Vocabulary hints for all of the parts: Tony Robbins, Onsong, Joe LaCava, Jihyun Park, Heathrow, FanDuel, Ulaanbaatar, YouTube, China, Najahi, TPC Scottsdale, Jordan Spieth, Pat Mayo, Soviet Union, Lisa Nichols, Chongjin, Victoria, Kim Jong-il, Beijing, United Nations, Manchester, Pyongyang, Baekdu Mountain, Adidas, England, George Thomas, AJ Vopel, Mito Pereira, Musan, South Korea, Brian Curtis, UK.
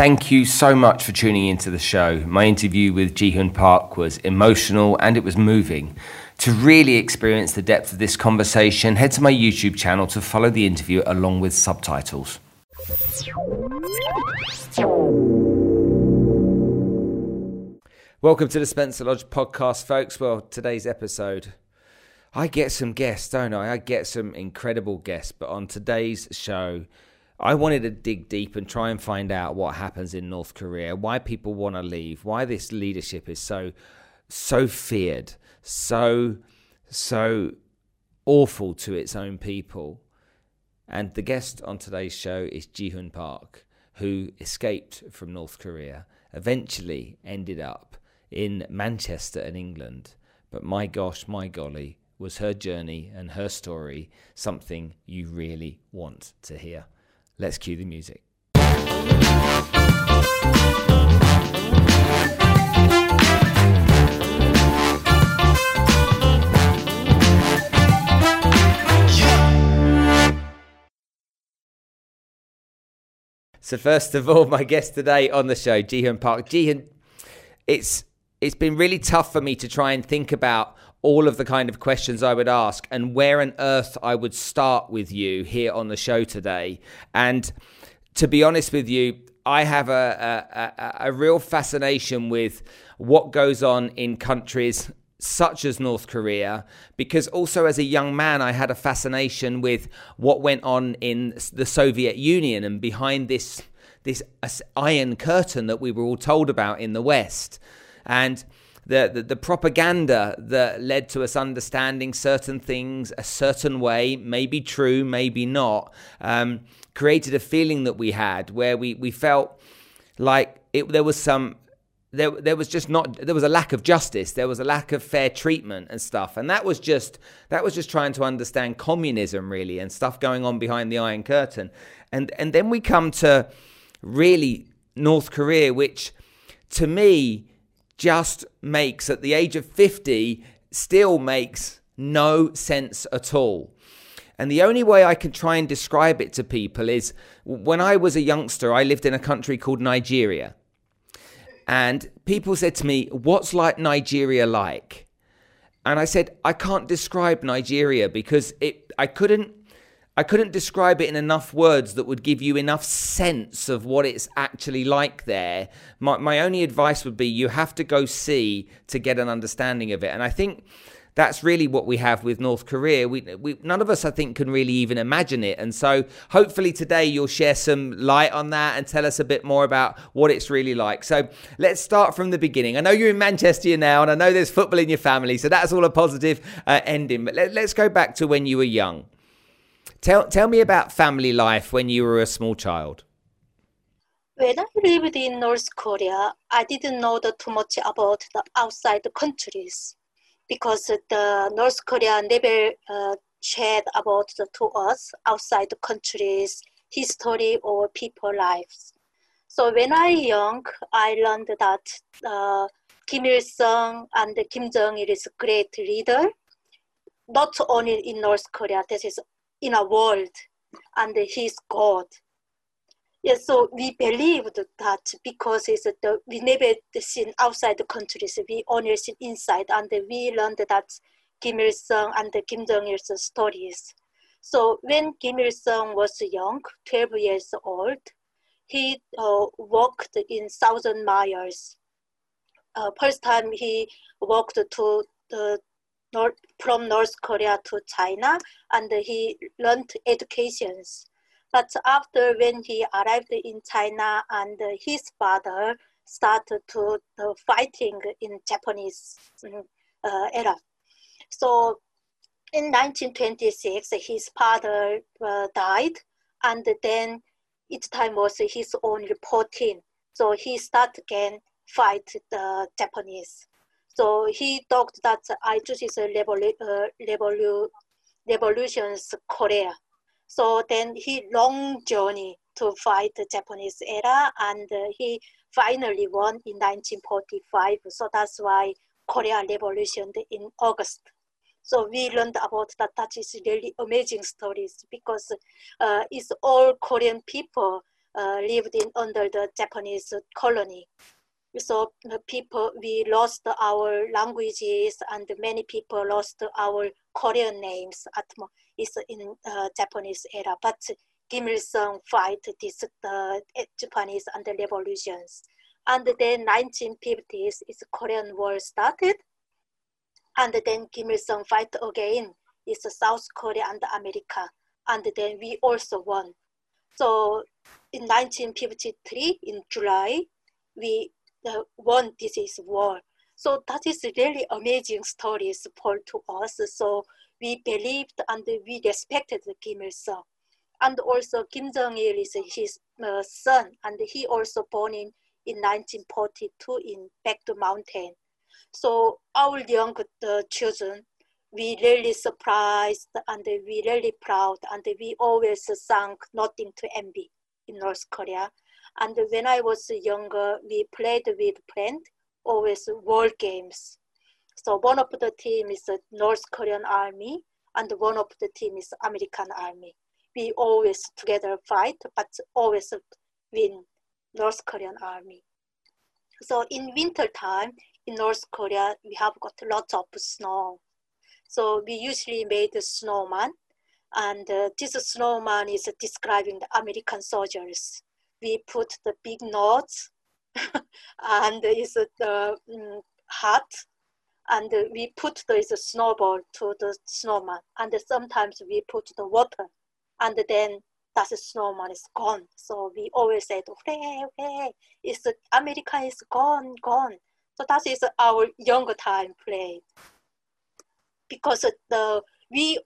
Thank you so much for tuning into the show. My interview with Jihyun Park was emotional and it was moving. To really experience the depth of this conversation, head to my YouTube channel to follow the interview along with subtitles. Welcome to the Spencer Lodge podcast, folks. Well, today's episode, I get some guests, don't I? I get some incredible guests, but on today's show, I wanted to dig deep and try and find out what happens in North Korea, why people want to leave, why this leadership is so feared, so awful to its own people. And the guest on today's show is Jihyun Park, who escaped from North Korea, eventually ended up in Manchester in England. But my gosh, my golly, was her journey and her story something you really want to hear. Let's cue the music. So first of all, my guest today on the show, Jihyun Park. Jihyun, it's been really tough for me to try and think about all of the kind of questions I would ask and where on earth I would start with you here on the show today. And to be honest with you, I have a real fascination with what goes on in countries such as North Korea, because also as a young man, I had a fascination with what went on in the Soviet Union and behind this iron curtain that we were all told about in the West. And the propaganda that led to us understanding certain things a certain way, maybe true, maybe not, created a feeling that we had where we felt like there was a lack of justice, there was a lack of fair treatment and stuff, and that was just trying to understand communism really and stuff going on behind the Iron Curtain, and then we come to really North Korea, which to me just makes, at the age of 50, still makes no sense at all. And the only way I can try and describe it to people is, when I was a youngster, I lived in a country called Nigeria. And people said to me, "What's like Nigeria like?" And I said, "I can't describe Nigeria because I couldn't describe it in enough words that would give you enough sense of what it's actually like there. My only advice would be you have to go see to get an understanding of it." And I think that's really what we have with North Korea. We none of us, I think, can really even imagine it. And so hopefully today you'll share some light on that and tell us a bit more about what it's really like. So let's start from the beginning. I know you're in Manchester now, and I know there's football in your family, so that's all a positive ending. But let's go back to when you were young. Tell me about family life when you were a small child. When I lived in North Korea, I didn't know too much about the outside countries because the North Korea never shared about to us outside the countries' history or people lives. So when I was young, I learned that Kim Il-sung and Kim Jong-il is a great leader, not only in North Korea, that is in a world, and he's God. Yes, so we believed that because we never seen outside the countries, we only seen inside, and we learned that Kim Il-sung and Kim Jong-il's stories. So when Kim Il-sung was young, 12 years old, he walked in 1,000 miles. First time he walked to the from North Korea to China, and he learned educations. But after, when he arrived in China, and his father started to fighting in Japanese era. So in 1926, his father died, and then each time was his only 14. So he started again fight the Japanese. So he talked that I choose his revolution's Korea. So then he long journey to fight the Japanese era, and he finally won in 1945. So that's why Korea revolution in August. So we learned about that. That is really amazing stories because it's all Korean people lived in under the Japanese colony. So people, we lost our languages, and many people lost our Korean names in Japanese era. But Kim Il-sung fight this Japanese and the revolutions. And then 1950s, is Korean War started. And then Kim Il-sung fight again, is South Korea and America. And then we also won. So in 1953, in July, we won this war. So that is really amazing stories to us. So we believed and we respected Kim Il-sung. And also Kim Jong-il is his son, and he also born in 1942 in Baekdu Mountain. So our young children, we really surprised and we really proud, and we always sang Nothing to Envy in North Korea. And when I was younger, we played with friends, always war games. So one of the team is the North Korean army, and one of the team is American army. We always together fight, but always win North Korean army. So in winter time, in North Korea, we have got lots of snow. So we usually made a snowman, and this snowman is describing the American soldiers. We put the big knots and is the hat, and we put the snowball to the snowman, and sometimes we put the water, and then that snowman is gone. So we always said, "Hooray, hooray! It's America is gone, gone." So that is our younger time play, because we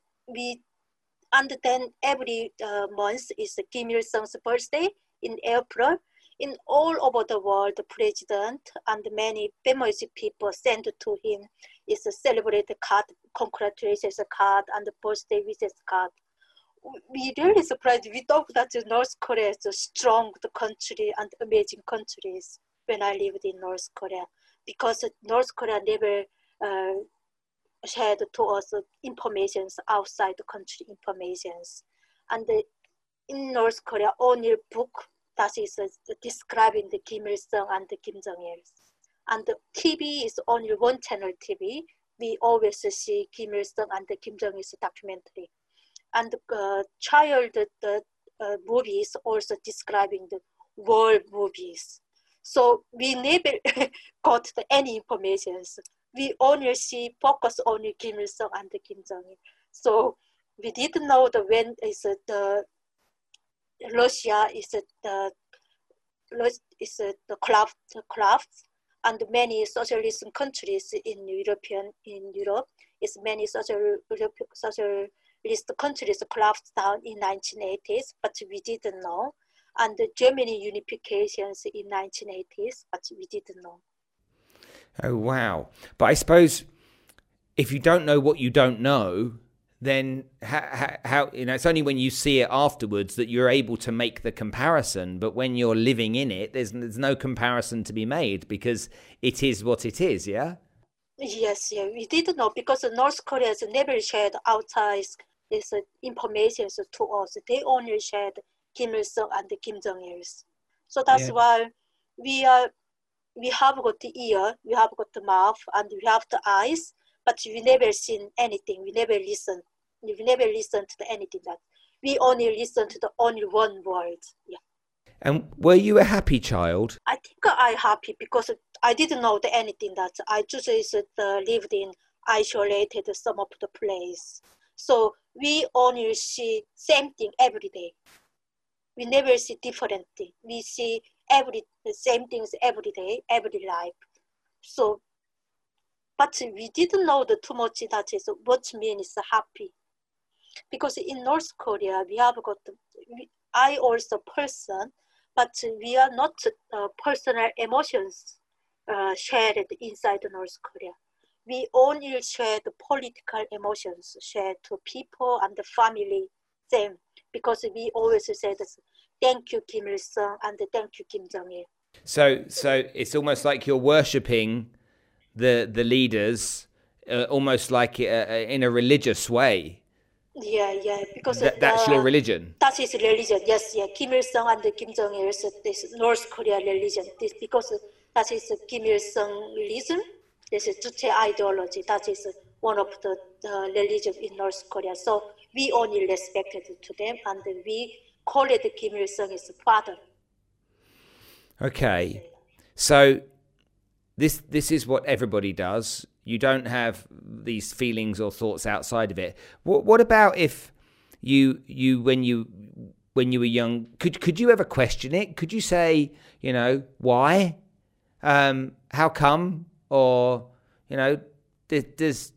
and then every month is Kim Il-sung's birthday. In April, in all over the world, the president and many famous people sent to him is a celebrate card, congratulations card, and the birthday wishes card. We really surprised. We thought that North Korea is a strong country and amazing countries when I lived in North Korea, because North Korea never shared to us informations outside the country informations. And in North Korea, only book that is describing the Kim Il-sung and the Kim Jong-il. And the TV is only one channel TV. We always see Kim Il-sung and the Kim Jong-il's documentary. And child movies also describing the world movies. So we never got any information. We only see, focus on Kim Il-sung and the Kim Jong-il. So we didn't know the when is the Russia is the crafts, and many socialist countries in Europe is many socialist countries collapsed down in 1980s, but we didn't know, and the Germany unifications in 1980s, but we didn't know. Oh wow! But I suppose if you don't know what you don't know, then how you know, it's only when you see it afterwards that you're able to make the comparison. But when you're living in it, there's no comparison to be made, because it is what it is. Yeah. Yes, yeah, we didn't know, because North Korea has never shared outside this information to us. They only shared Kim Il Sung and Kim Jong Il. So that's why we have got the ear, we have got the mouth, and we have the eyes, but we never seen anything. We never listened. We never listened to anything. That we only listened to the only one word. Yeah. And were you a happy child? I think I happy, because I didn't know anything. That I just lived in isolated some of the place. So we only see same thing every day. We never see different thing. We see same things every day, every life. So. But we didn't know too much that is what means happy, because in North Korea we have got I also person, but we are not personal emotions shared inside North Korea. We only share the political emotions shared to people and the family same, because we always say this, thank you Kim Il Sung and thank you Kim Jong Il. So it's almost like you're worshipping the leaders, almost like in a religious way. Because that's your religion. That's his religion. Yes, yeah. Kim Il-sung and Kim Jong-il, this North Korea religion. This because that is Kim Il-sungism. This is Juche ideology. That is one of the religions in North Korea. So we only respected to them, and we called it Kim Il-sung is father. Okay, so this is what everybody does. You don't have these feelings or thoughts outside of it. What about if you when you were young, could you ever question it? Could you say, you know, why, how come, or you know, is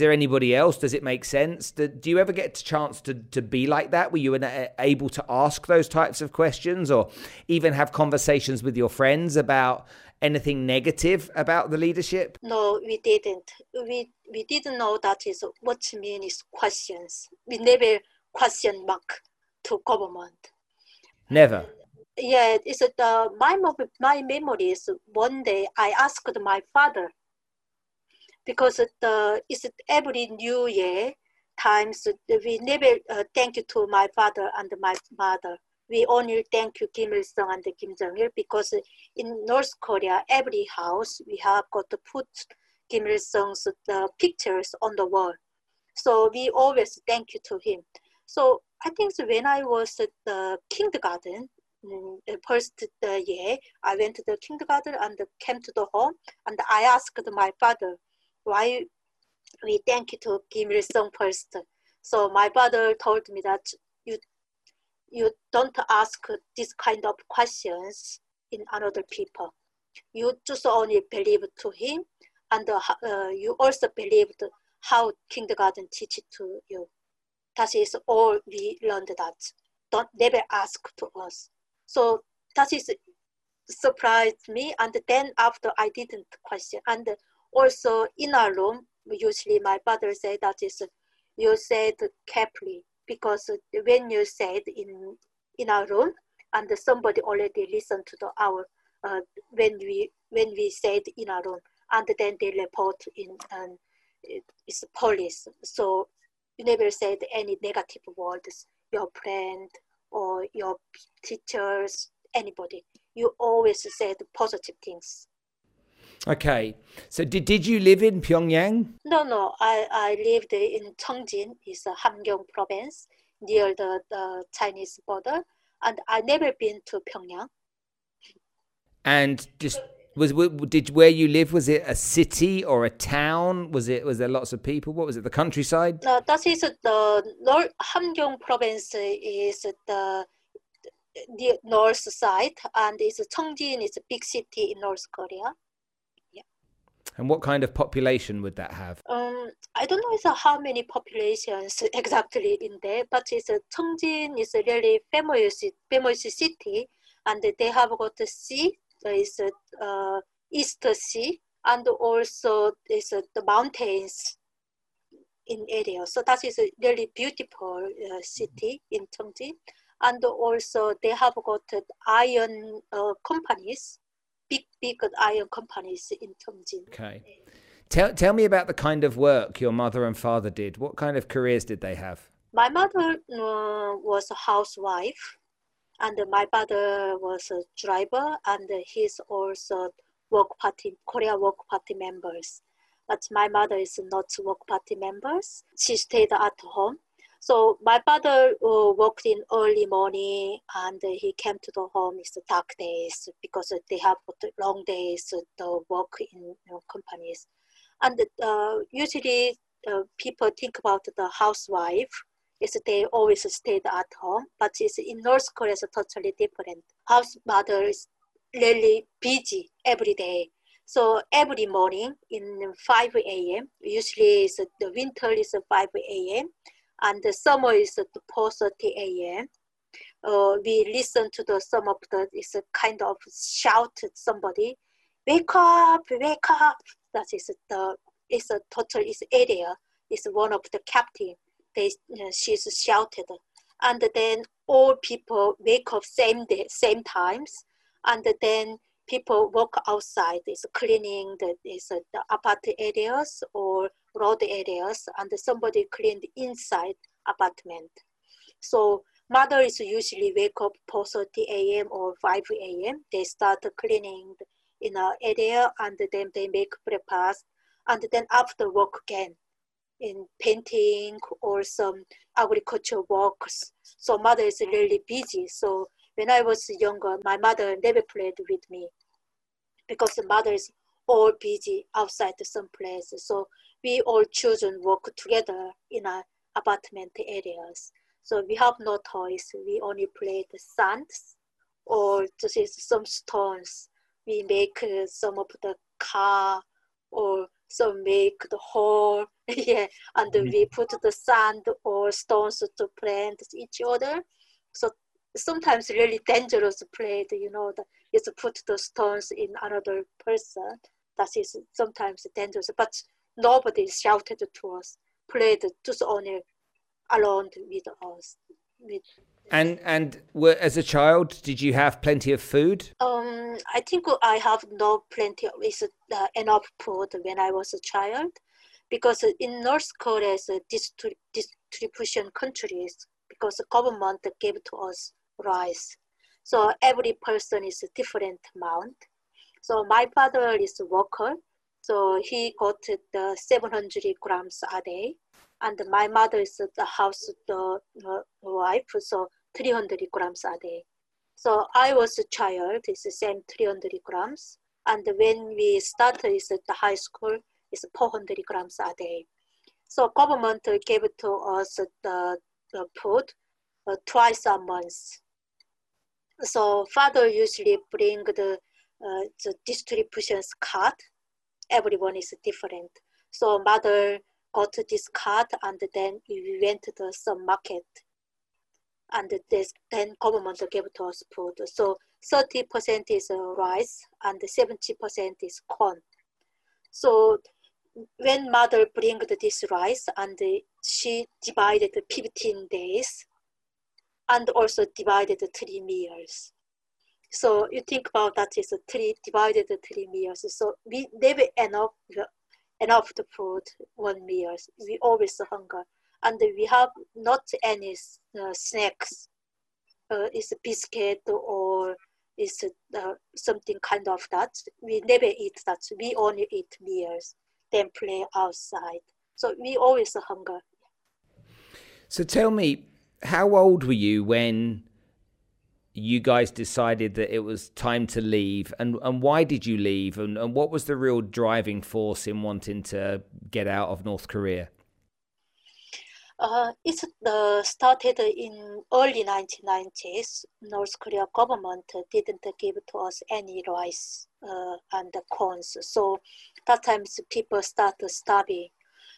there anybody else? Does it make sense? Do you ever get a chance to be like that? Were you able to ask those types of questions, or even have conversations with your friends about anything negative about the leadership? No, we didn't. We didn't know that is what means questions. We never question back to government. Never. Yeah, it's my memory is one day I asked my father. Because it's every New Year times, we never thank you to my father and my mother. We only thank you Kim Il-sung and Kim Jong-il, because in North Korea, every house we have got to put Kim Il-sung's pictures on the wall. So we always thank you to him. So I think when I was at the kindergarten, the first year, I went to the kindergarten and came to the home, and I asked my father, why we thank you to Kim Il-sung first. So my father told me that you don't ask this kind of questions in another people. You just only believe to him, and you also believed how kindergarten teach to you. That is all we learned, that don't never ask to us. So that is surprised me, and then after I didn't question. And also, in our room, usually my father said that is, you said carefully, because when you said in our room, and somebody already listened to when we said in our room, and then they report in it's police. So you never said any negative words, your friend or your teachers, anybody. You always said positive things. Okay, so did you live in Pyongyang? No, I lived in Chongjin, it's a Hamgyong province near the Chinese border, and I never been to Pyongyang. And where you live, was it a city or a town? Was there lots of people? What was it? The countryside? No, that is the North Hamgyong province is the north side, and it's Chongjin is a big city in North Korea. And what kind of population would that have? I don't know how many populations exactly in there, but Chongjin is a really famous city, and they have got the sea, there is East Sea, and also is the mountains in area. So that is a really beautiful city in Chongjin, and also they have got iron companies. Big iron companies in Chongjin. Okay. Tell me about the kind of work your mother and father did. What kind of careers did they have? My mother was a housewife, and my father was a driver, and he's also Korea Work Party members. But my mother is not Work Party members. She stayed at home. So my father worked in early morning, and he came to the home. It's the dark days because they have long days to work in companies. And usually people think about the housewife is they always stayed at home, but it's in North Korea it's totally different. House mother is really busy every day. So every morning in 5 a.m., usually it's the winter is 5 a.m., and the summer is at 4:30 a.m. We listen to it's a kind of shout at somebody, wake up, wake up. That is it's a total, it's area, it's one of the captain. She's shouted. And then all people wake up same day, same times. And then people walk outside, it's cleaning the apartment areas or road areas and somebody cleaned inside apartment. So mothers usually wake up 4:30 a.m. or 5 a.m. They start cleaning in an area and then they make breakfast and then after work again in painting or some agricultural works. So mother is really busy. So when I was younger, my mother never played with me because the mother is all busy outside some place. So we all children work together in our apartment areas. So we have no toys. We only play the sands or just some stones. We make some of the car or some make the hole. Yeah, and we put the sand or stones to play with each other. So sometimes really dangerous play, you know, just put the stones in another person. That is sometimes dangerous, but nobody shouted to us. Played just only alone with us. And as a child, did you have plenty of food? I think I have enough food when I was a child, because in North Korea's distribution countries, because the government gave to us rice, so every person is a different amount. So my father is a worker, so he got the 700 grams a day. And my mother is the house the wife, so 300 grams a day. So I was a child, it's the same 300 grams. And when we started is the high school, it's 400 grams a day. So government gave to us the food twice a month. So father usually bring the distributions card. Everyone is different. So mother got this card and then we went to some market and then government gave to us food. So 30% is rice and 70% is corn. So when mother bring this rice and she divided 15 days and also divided 3 meals. So you think about that is divided three meals. So we never enough food one meal. We always hunger, and we have not any snacks. It's a biscuit or it's something kind of that. We never eat that. We only eat meals, then play outside. So we always hunger. So tell me, how old were you when you guys decided that it was time to leave, and why did you leave, and what was the real driving force in wanting to get out of North Korea? It started in early 1990s. North Korea government didn't give to us any rice and corns. So that times people started starving.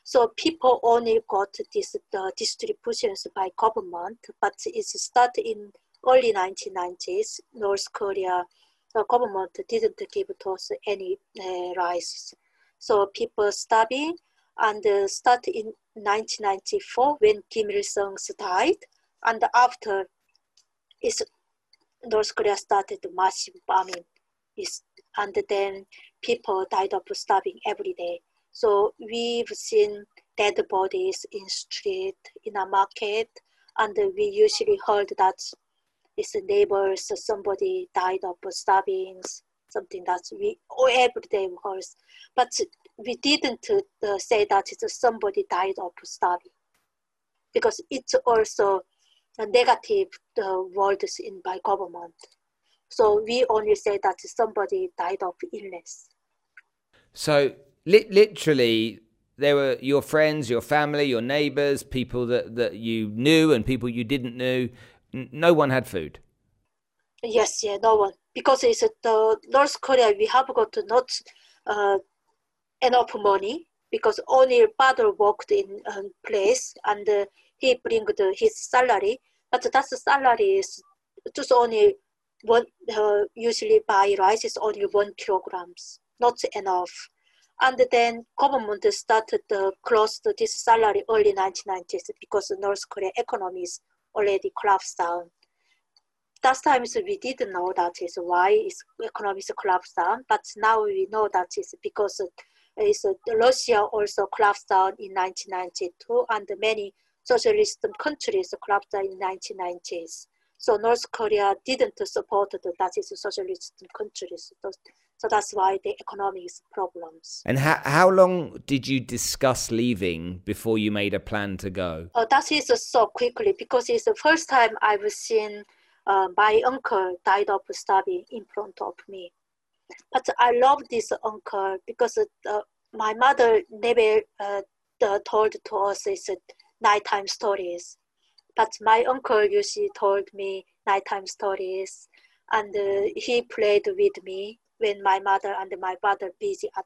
So people only got this distributions by government, but it started in early 1990s, North Korea, the government didn't give to us any rice. So people starving, and started in 1994 when Kim Il-sung died, and after is North Korea started massive bombing, and then people died of starving every day. So we've seen dead bodies in street, in a market, and we usually heard that it's neighbors, somebody died of stabbing, something that we every day heard. But we didn't say that it's somebody died of stabbing, because it's also a negative words in by government. So we only say that somebody died of illness. So literally, there were your friends, your family, your neighbors, people that you knew and people you didn't know. No one had food. Yes, yeah, no one, because it's the North Korea. We have got not enough money, because only father worked in a place and he bring his salary, but that salary is just only one. Usually buy rice is only 1 kilogram, not enough. And then government started close to this salary early 1990s because North Korea economy is already collapsed down. That time we didn't know that is why its economics collapsed down, but now we know that is because Russia also collapsed down in 1992, and many socialist countries collapsed in 1990s. So North Korea didn't support the Nazi socialist countries. So that's why the economics problems. And how long did you discuss leaving before you made a plan to go? Oh, that is so quickly, because it's the first time I've seen my uncle died of stabbing in front of me. But I love this uncle because my mother never told to us it's nighttime stories. But my uncle usually told me nighttime stories, and he played with me when my mother and my father busy at,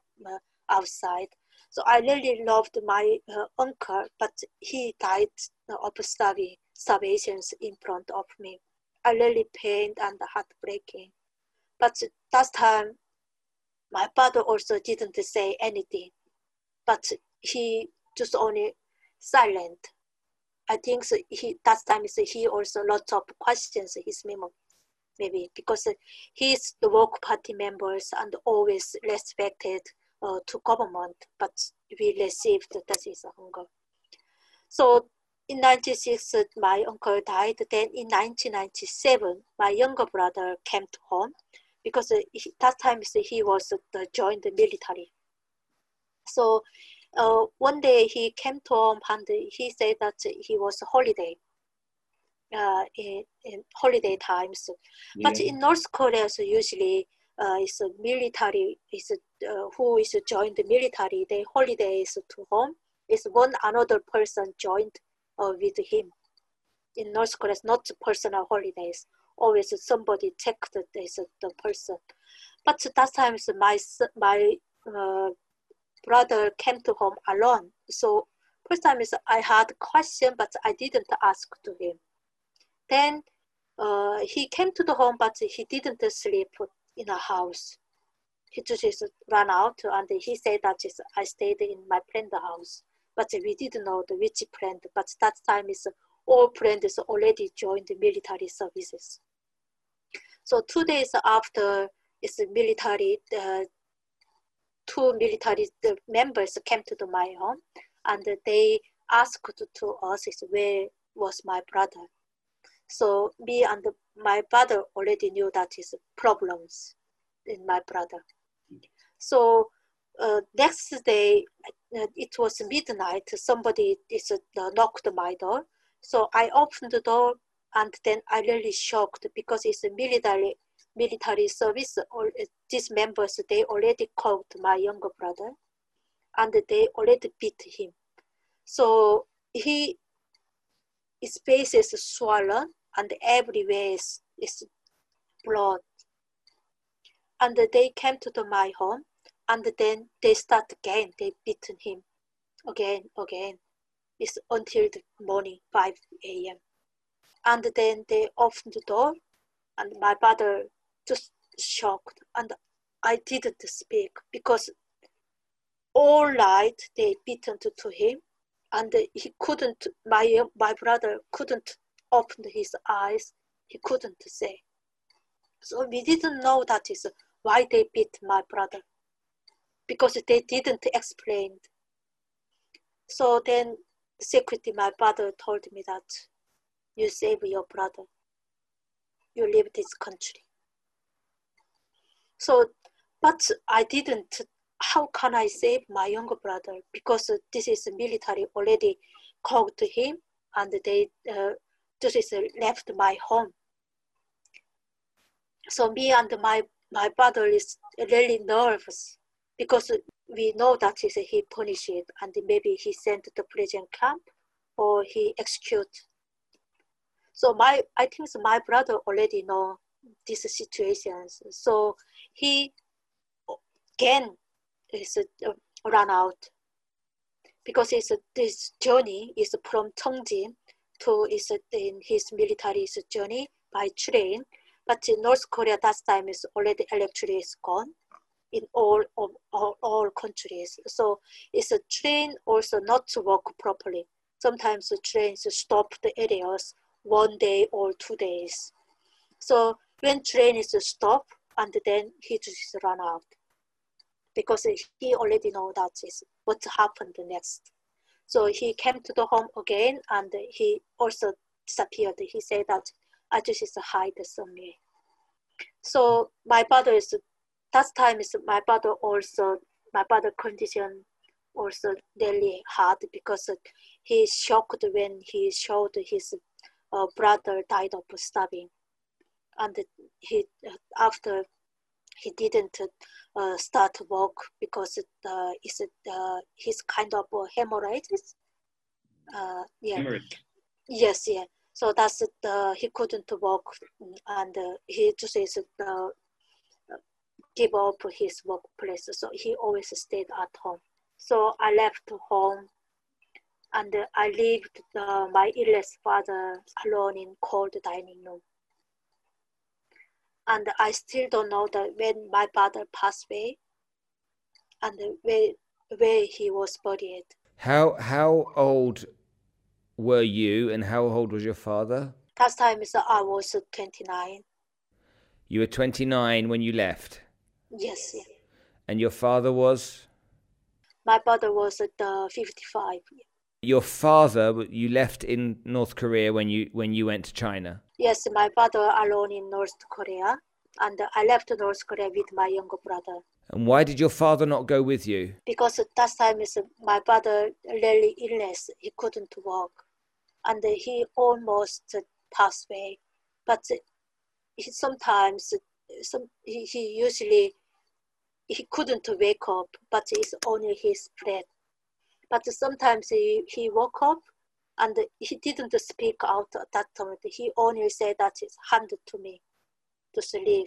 outside. So I really loved my uncle, but he died of starvation in front of me. I really pained and heartbreaking. But that time, my father also didn't say anything, but he just only silent. I think that time he also lots of questions his memory. Maybe because he's the work party members and always respected to government, but we received that is hunger. So in 1996, my uncle died. Then in 1997, my younger brother came to home because that time he was joined the military. So one day he came to home and he said that he was holiday. In holiday times, yeah. But in North Korea, so usually it's a military who is joined the military. They holidays to home is one another person joined with him. In North Korea, it's not personal holidays. Always somebody checked the person. But that time, so my brother came to home alone. So first time is I had a question, but I didn't ask to him. Then he came to the home, but he didn't sleep in a house. He just ran out, and he said that I stayed in my friend's house. But we didn't know which friend, but that time is all friends already joined the military services. So 2 days after it's military, two military members came to my home, and they asked to us where was my brother. So me and my brother already knew that is problems in my brother. So next day, it was midnight, somebody knocked my door. So I opened the door, and then I really shocked because it's a military service. All these members, they already caught my younger brother and they already beat him. So his face is swollen, and everywhere is blood. And they came to my home, and then they start again. They beaten him again. It's until the morning, 5 a.m. And then they opened the door, and my father just shocked. And I didn't speak because all night they beaten to him. And he couldn't, my brother couldn't open his eyes. He couldn't say. So we didn't know that is why they beat my brother, because they didn't explain. So then secretly my father told me that you save your brother. You leave this country. So, but I didn't. How can I save my younger brother? Because this is military already called to him, and they just left my home. So me and my brother is really nervous because we know that he punished it, and maybe he sent to the prison camp or he executed. So I think my brother already know these situations. So he again run out because this journey is from Chongjin to in his military journey by train, but in North Korea that time is already electricity is gone in all countries. So it's a train also not to work properly. Sometimes the trains stop the areas 1 day or 2 days. So when train is stopped, and then he just run out. because he already know that is what happened next. So he came to the home again, and he also disappeared. He said that I just hide somewhere. So my brother is, that time is my brother condition also really hard, because he shocked when he showed his brother died of stabbing, and he after he didn't start work because his kind of hemorrhages. Yeah. Hemorrhage. Yes, yeah. So that's he couldn't work, and he just is give up his workplace. So he always stayed at home. So I left home, and I lived my illest father alone in cold dining room. And I still don't know that when my father passed away, and where he was buried. How old were you, and how old was your father? Last time I was 29. You were 29 when you left. Yes. Yeah. And your father was? My father was at 55. Your father, you left in North Korea when you went to China. Yes, my father alone in North Korea, and I left North Korea with my younger brother. And why did your father not go with you? Because at that time my father really illness, he couldn't walk, and he almost passed away. But he sometimes, he usually he couldn't wake up, but it's only his breath. But sometimes he woke up, and he didn't speak out at that time. He only said that his hand to me, just leave.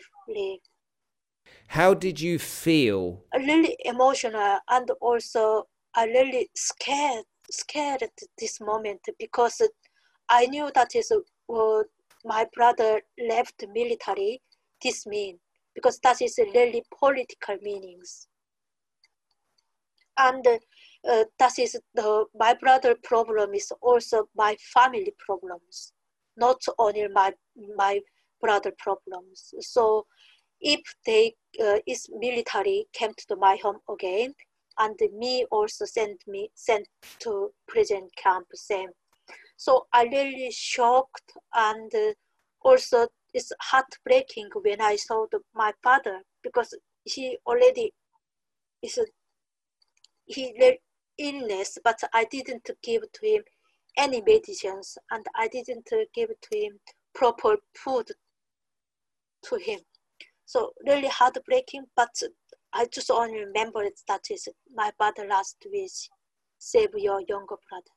How did you feel? Really emotional, and also I really scared at this moment, because I knew that my brother left military, this mean, because that is really political meanings. And that is my brother problem is also my family problems, not only my brother problems. So if they is military came to my home again, and me also sent to prison camp same. So I really shocked, and also it's heartbreaking when I saw my father, because he already is he illness, but I didn't give to him any medicines, and I didn't give to him proper food to him. So really heartbreaking, but I just only remember that is my father last wish, save your younger brother.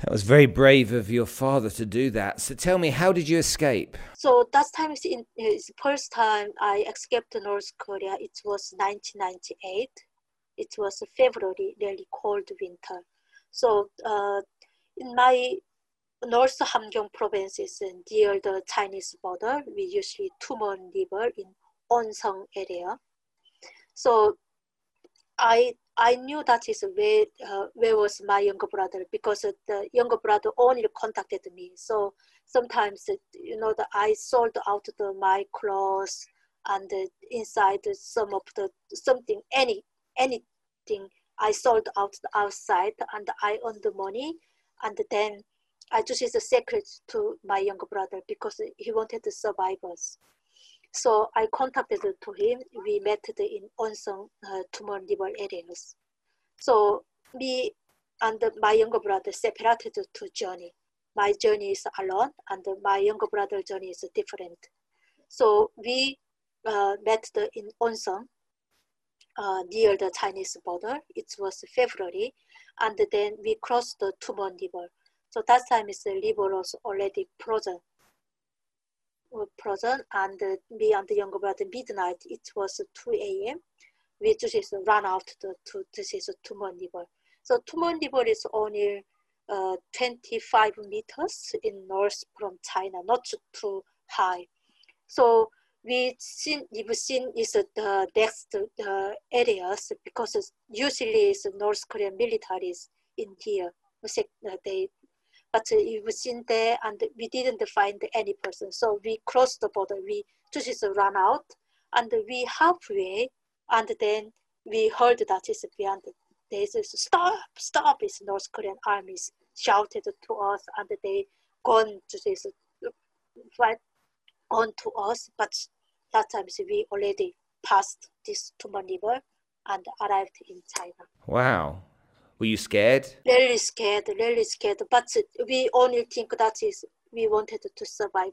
That was very brave of your father to do that. So tell me, how did you escape? So that time is the first time I escaped North Korea. It was 1998. It was February, really cold winter. So in my North Hamgyong province is near the Chinese border. We usually Tumen River in Onsong area. So I knew that is where was my younger brother, because the younger brother only contacted me. So sometimes, I sold out my clothes, and inside some of anything I sold out outside, and I earned the money, and then I just is a secret to my younger brother because he wanted to survive us. So I contacted to him. We met in Onsong, Tumen River areas. So me and my younger brother separated to journey. My journey is alone, and my younger brother's journey is different. So we met in Onsong, near the Chinese border. It was February, and then we crossed the Tumen River. So that time the river was already frozen, and me and the younger brother midnight, it was 2 a.m. we just ran out to this is Tumen River. So Tumen River is only 25 meters in north from China, not too high. So we've seen is the next areas, because usually it's North Korean militaries in here. But we was in there, and we didn't find any person. So we crossed the border. We just ran out, and we halfway, and then we heard that it's beyond. They said, stop, stop, it's North Korean armies shouted to us, and they gone to this fight on to us. But that time we already passed this Tumen River and arrived in China. Wow. Were you scared? Really scared, really scared. But we only think that is we wanted to survive.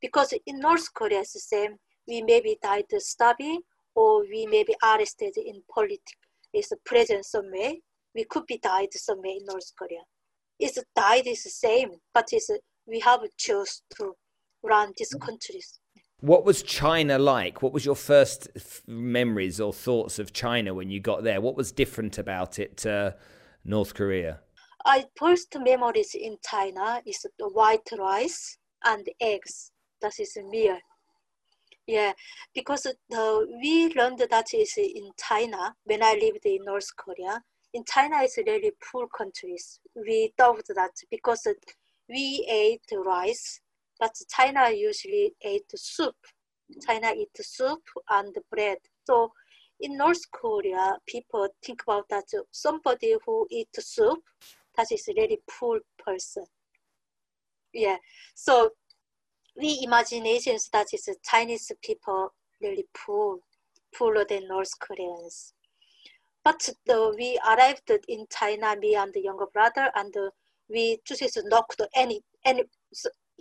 Because in North Korea, it's the same. We maybe died starving, or we may be arrested in politics. It's present somewhere. We could be died somewhere in North Korea. It's died is the same, but it's, we have chose to run these countries. What was China like? What was your first memories or thoughts of China when you got there? What was different about it to North Korea? My first memories in China is the white rice and eggs. That is meal. Yeah, because we learned that is in China when I lived in North Korea. In China, it's really poor countries. We thought that because we ate rice, but China usually ate soup. China eat soup and bread. So in North Korea, people think about that somebody who eats soup, that is a really poor person. Yeah, so we imaginations that is Chinese people really poor, poorer than North Koreans. But we arrived in China, me and the younger brother, and we just knocked any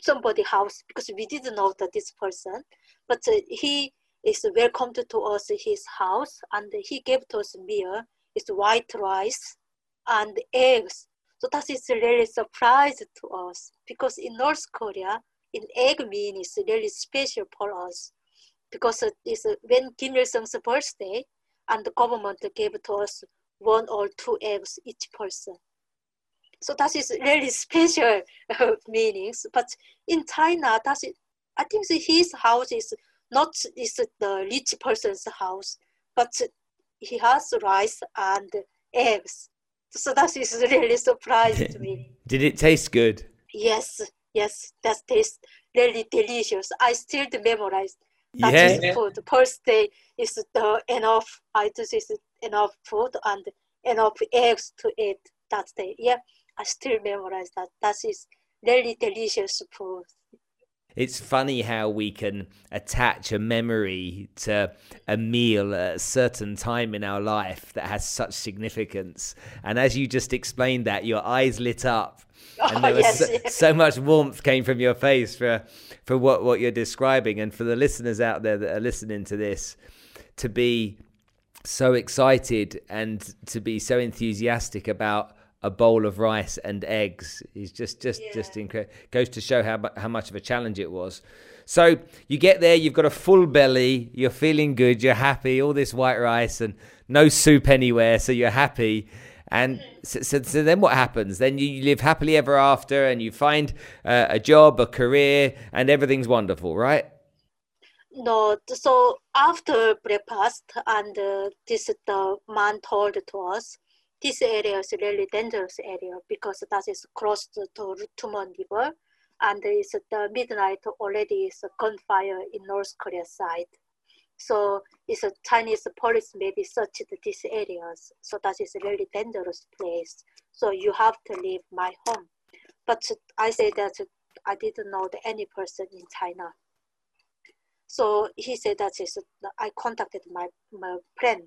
somebody's house because we didn't know that this person. But he is welcomed to us his house, and he gave to us meal, it's white rice and eggs. So that is really surprise to us because in North Korea, an egg meal is really special for us because it's when Kim Il-sung's birthday, and the government gave to us 1 or 2 eggs each person. So that is really special meanings. But in China, that's it. I think his house is not is the rich person's house, but he has rice and eggs. So that is really surprising to me. Did it taste good? Yes, yes, that tastes really delicious. I still memorized that is food. First day is enough. I just is enough food and enough eggs to eat that day. Yeah, I still memorize that. That is really delicious food. It's funny how we can attach a memory to a meal at a certain time in our life that has such significance. And as you just explained that, your eyes lit up. And there was so much warmth came from your face for what you're describing. And for the listeners out there that are listening to this, to be so excited and to be so enthusiastic about a bowl of rice and eggs is just incredible. Goes to show how much of a challenge it was. So you get there, you've got a full belly, you're feeling good, you're happy, all this white rice and no soup anywhere, so you're happy. And so then what happens? Then you live happily ever after and you find a job, a career, and everything's wonderful, right? No, so after breakfast and this the man told to us, this area is a really dangerous area because that is crossed the Tumen River, and it's the midnight already is a gunfire in North Korea side. So it's a Chinese police maybe searched these areas. So that is a really dangerous place. So you have to leave my home. But I say that I didn't know any person in China. So he said that I contacted my friend.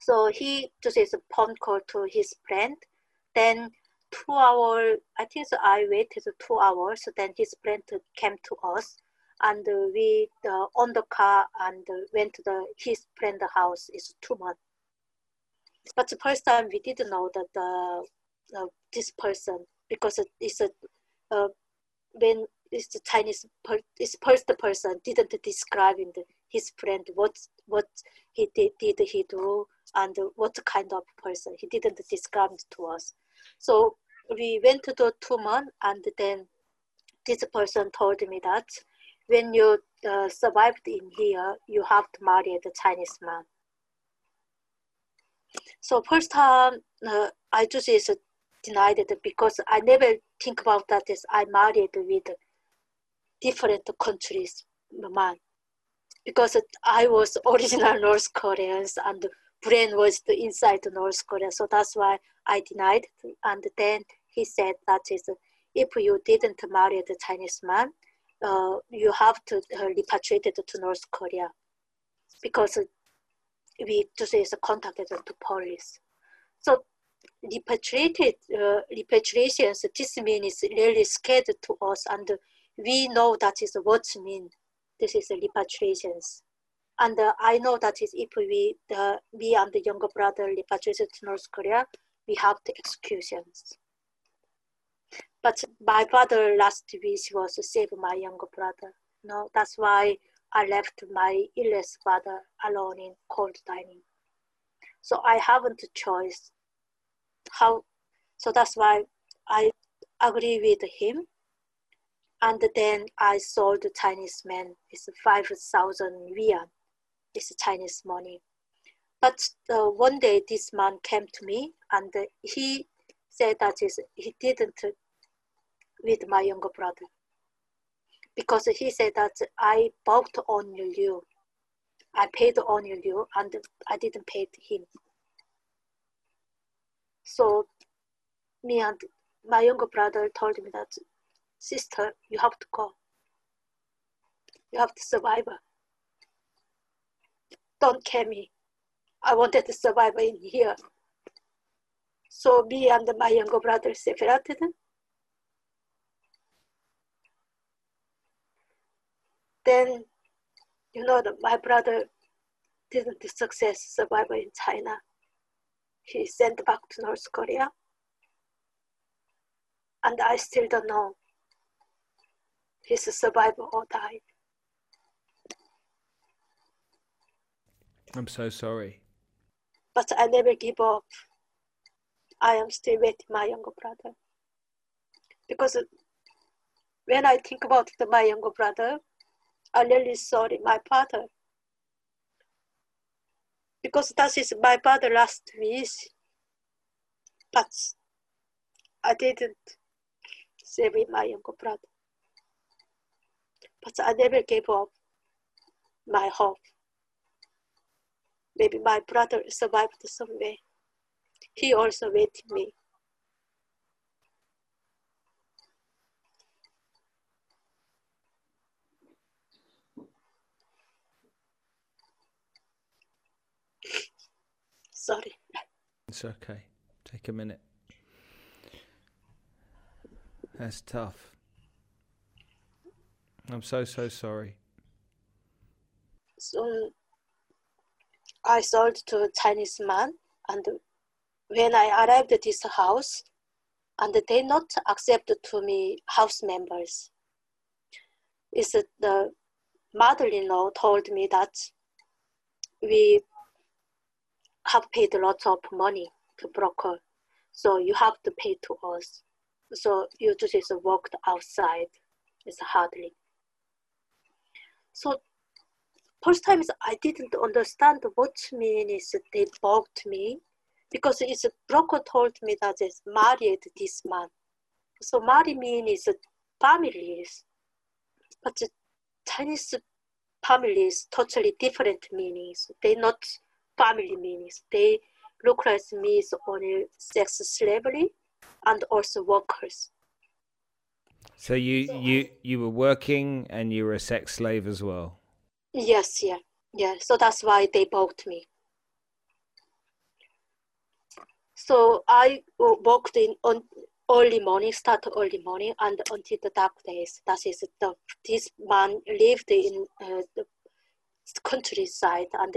So he just is a phone call to his friend. Then 2 hours, I think so I waited 2 hours. So then his friend came to us, and we on the car and went to his friend's house. It's Tumen. But the first time we didn't know that this person because it's a when it's the Chinese it's first person didn't describe his friend what he did he do and what kind of person he didn't describe to us. So we went to the Tumen, and then this person told me that when you survived in here, you have to marry the Chinese man. So first time, I just is denied it because I never think about that is I married with different countries man. because I was original North Korean and brainwashed inside North Korea. So that's why I denied. And then he said that is, if you didn't marry the Chinese man, you have to repatriate it to North Korea because we just contacted to police. So repatriations, this means really scared to us, and we know that is what mean. This is repatriations. And I know that is if we, me and the younger brother repatriated to North Korea, we have the executions. But my father last wish was to save my younger brother. No, that's why I left my illest father alone in cold dining. So I haven't choice. How? So that's why I agree with him. And then I sold the Chinese man with 5,000 yuan. It's Chinese money. But one day this man came to me and he said that he didn't with my younger brother because he said that I bought on you, I paid on you, and I didn't pay him. So me and my younger brother told me that, sister, you have to go. You have to survive. Don't care me. I wanted to survive in here. So me and my younger brother separated. Then, you know, my brother didn't survive in China. He sent back to North Korea. And I still don't know. He's a survivor or died. I'm so sorry. But I never give up. I am still with my younger brother. Because when I think about my younger brother, I'm really sorry, my father. Because that is my father last wish. But I didn't save my younger brother. But I never gave up my hope. Maybe my brother survived some way. He also waited me. Sorry. It's okay. Take a minute. That's tough. I'm so sorry. So I sold to a Chinese man, and when I arrived at this house, and they not accept to me house members. Is the mother-in-law told me that we have paid lots of money to broker, so you have to pay to us. So you just walked outside. It's hardly. So first time I didn't understand what means they bought me, because it's a broker told me that it's married this man. So marry means families, but Chinese families totally different meanings. They not family meanings. They look like me is only sex slavery and also workers. So you were working and you were a sex slave as well? Yes, yeah. So that's why they bought me. So I worked in on early morning, start early morning, and until the dark days. That is, this man lived in the countryside, and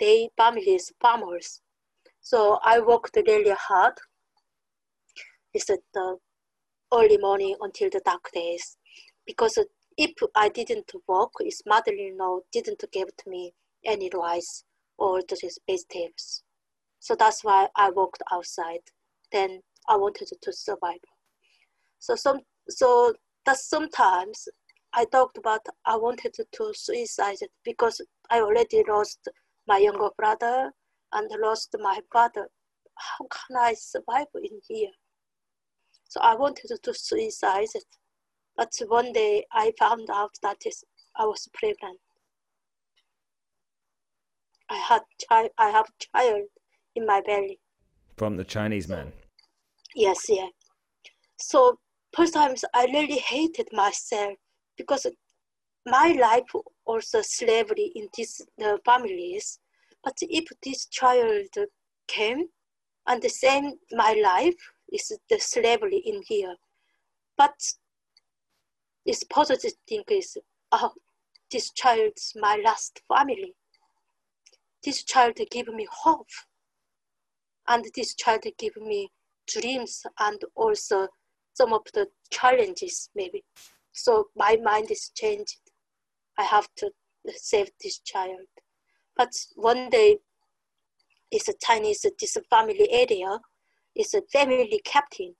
they families farmers. So I worked really hard. It's the early morning until the dark days, because if I didn't work, his mother-in-law didn't give to me any rice or just vegetables. So that's why I worked outside. Then I wanted to survive. So that sometimes I talked about I wanted to suicide because I already lost my younger brother and lost my father. How can I survive in here? So I wanted to suicide, but one day I found out that I was pregnant. I have child in my belly. From the Chinese man? Yes, yeah. So first times I really hated myself because my life also slavery in these families. But if this child came and the same my life is the slavery in here. But it's positive thing is, oh, this child's my last family. This child gave me hope. And this child gave me dreams and also some of the challenges maybe. So my mind is changed. I have to save this child. But one day, it's a Chinese, this family area, it's a family captain,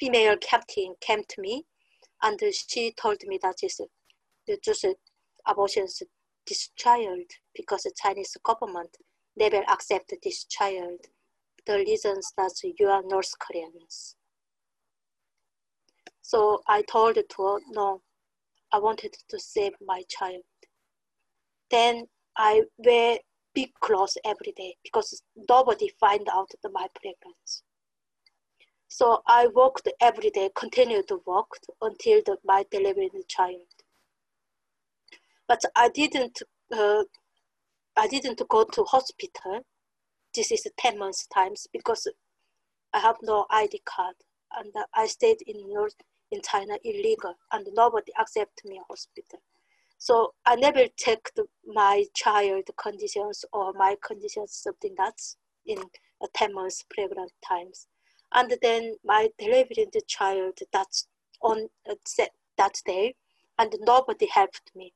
female captain came to me and she told me that it's just abortions this child because the Chinese government never accept this child. The reasons that you are North Koreans. So I told her, no, I wanted to save my child. Then I wear big clothes every day because nobody find out my pregnancy. So I worked every day, continued to work until my delivery child. But I didn't go to hospital. This is 10 months times because I have no ID card and I stayed in China illegal and nobody accepted me in hospital. So I never checked my child conditions or my conditions, something that's in 10 months pregnant times. And then my delivery child that's on that day and nobody helped me.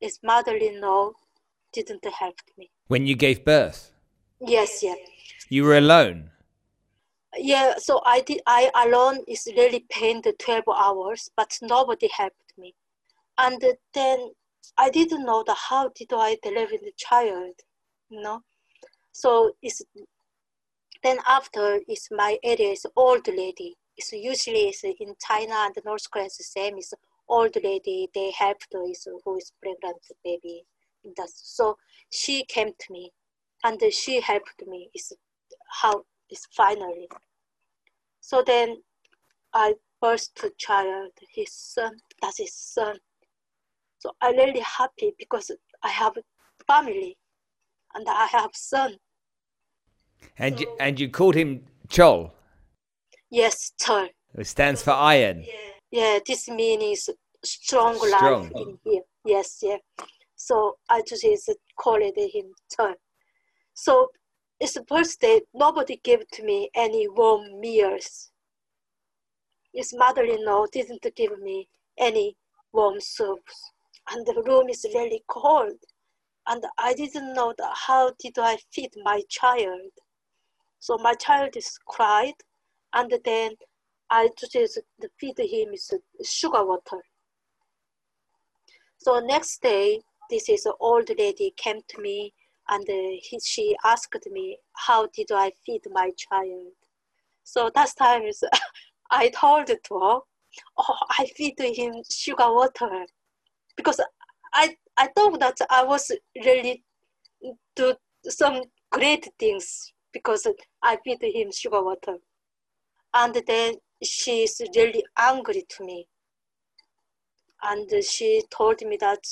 His mother-in-law didn't help me. When you gave birth? Yes, yeah. You were alone? Yeah, so I alone is really pained 12 hours, but nobody helped me. And then I didn't know how did I deliver the child, you know? So then after is my area is old lady. It's usually it's in China and North Korea is the same. It's old lady, they help who is pregnant baby. So she came to me. And she helped me. Finally. So then, I birthed the child, his son. That's his son. So I'm really happy because I have family, and I have son. And so, you called him Chol. Yes, Chol. It stands for iron. Yeah, this means strong life in here. Yes, yeah. So I just called him Chol. So it's the first day, nobody gave to me any warm meals. His mother-in-law didn't give me any warm soups. And the room is really cold. And I didn't know how did I feed my child. So my child is cried. And then I just feed him sugar water. So next day, this is an old lady came to me. And she asked me, how did I feed my child? So that time I told her, oh, I feed him sugar water. Because I thought that I was really do some great things because I feed him sugar water. And then she's really angry to me. And she told me that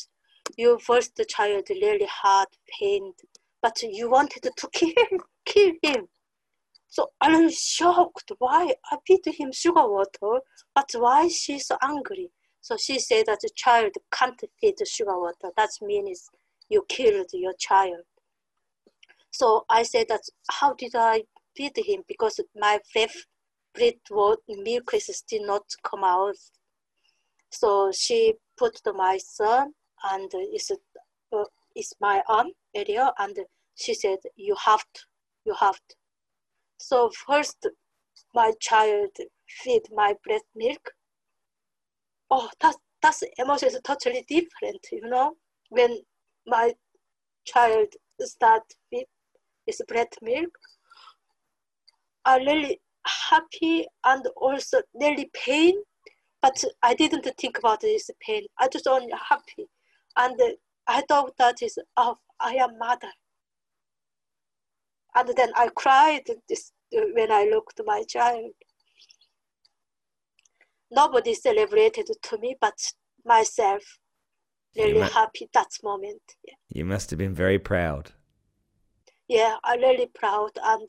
your first child really hard pain, but you wanted to kill him. So I'm shocked. Why I feed him sugar water, but why she's so angry? So she said that the child can't feed sugar water. That means you killed your child. So I said that how did I feed him because my breast milk is still not come out. So she put my son. And it's my arm area, and she said, you have to. So first, my child feed my breast milk. Oh, that's emotion is totally different, you know. When my child start feed his breast milk, I'm really happy and also really pain, but I didn't think about this pain. I just only happy. And I thought that I am mother. And then I cried when I looked at my child. Nobody celebrated to me but myself. Really happy at that moment. Yeah. You must have been very proud. Yeah, I'm really proud, and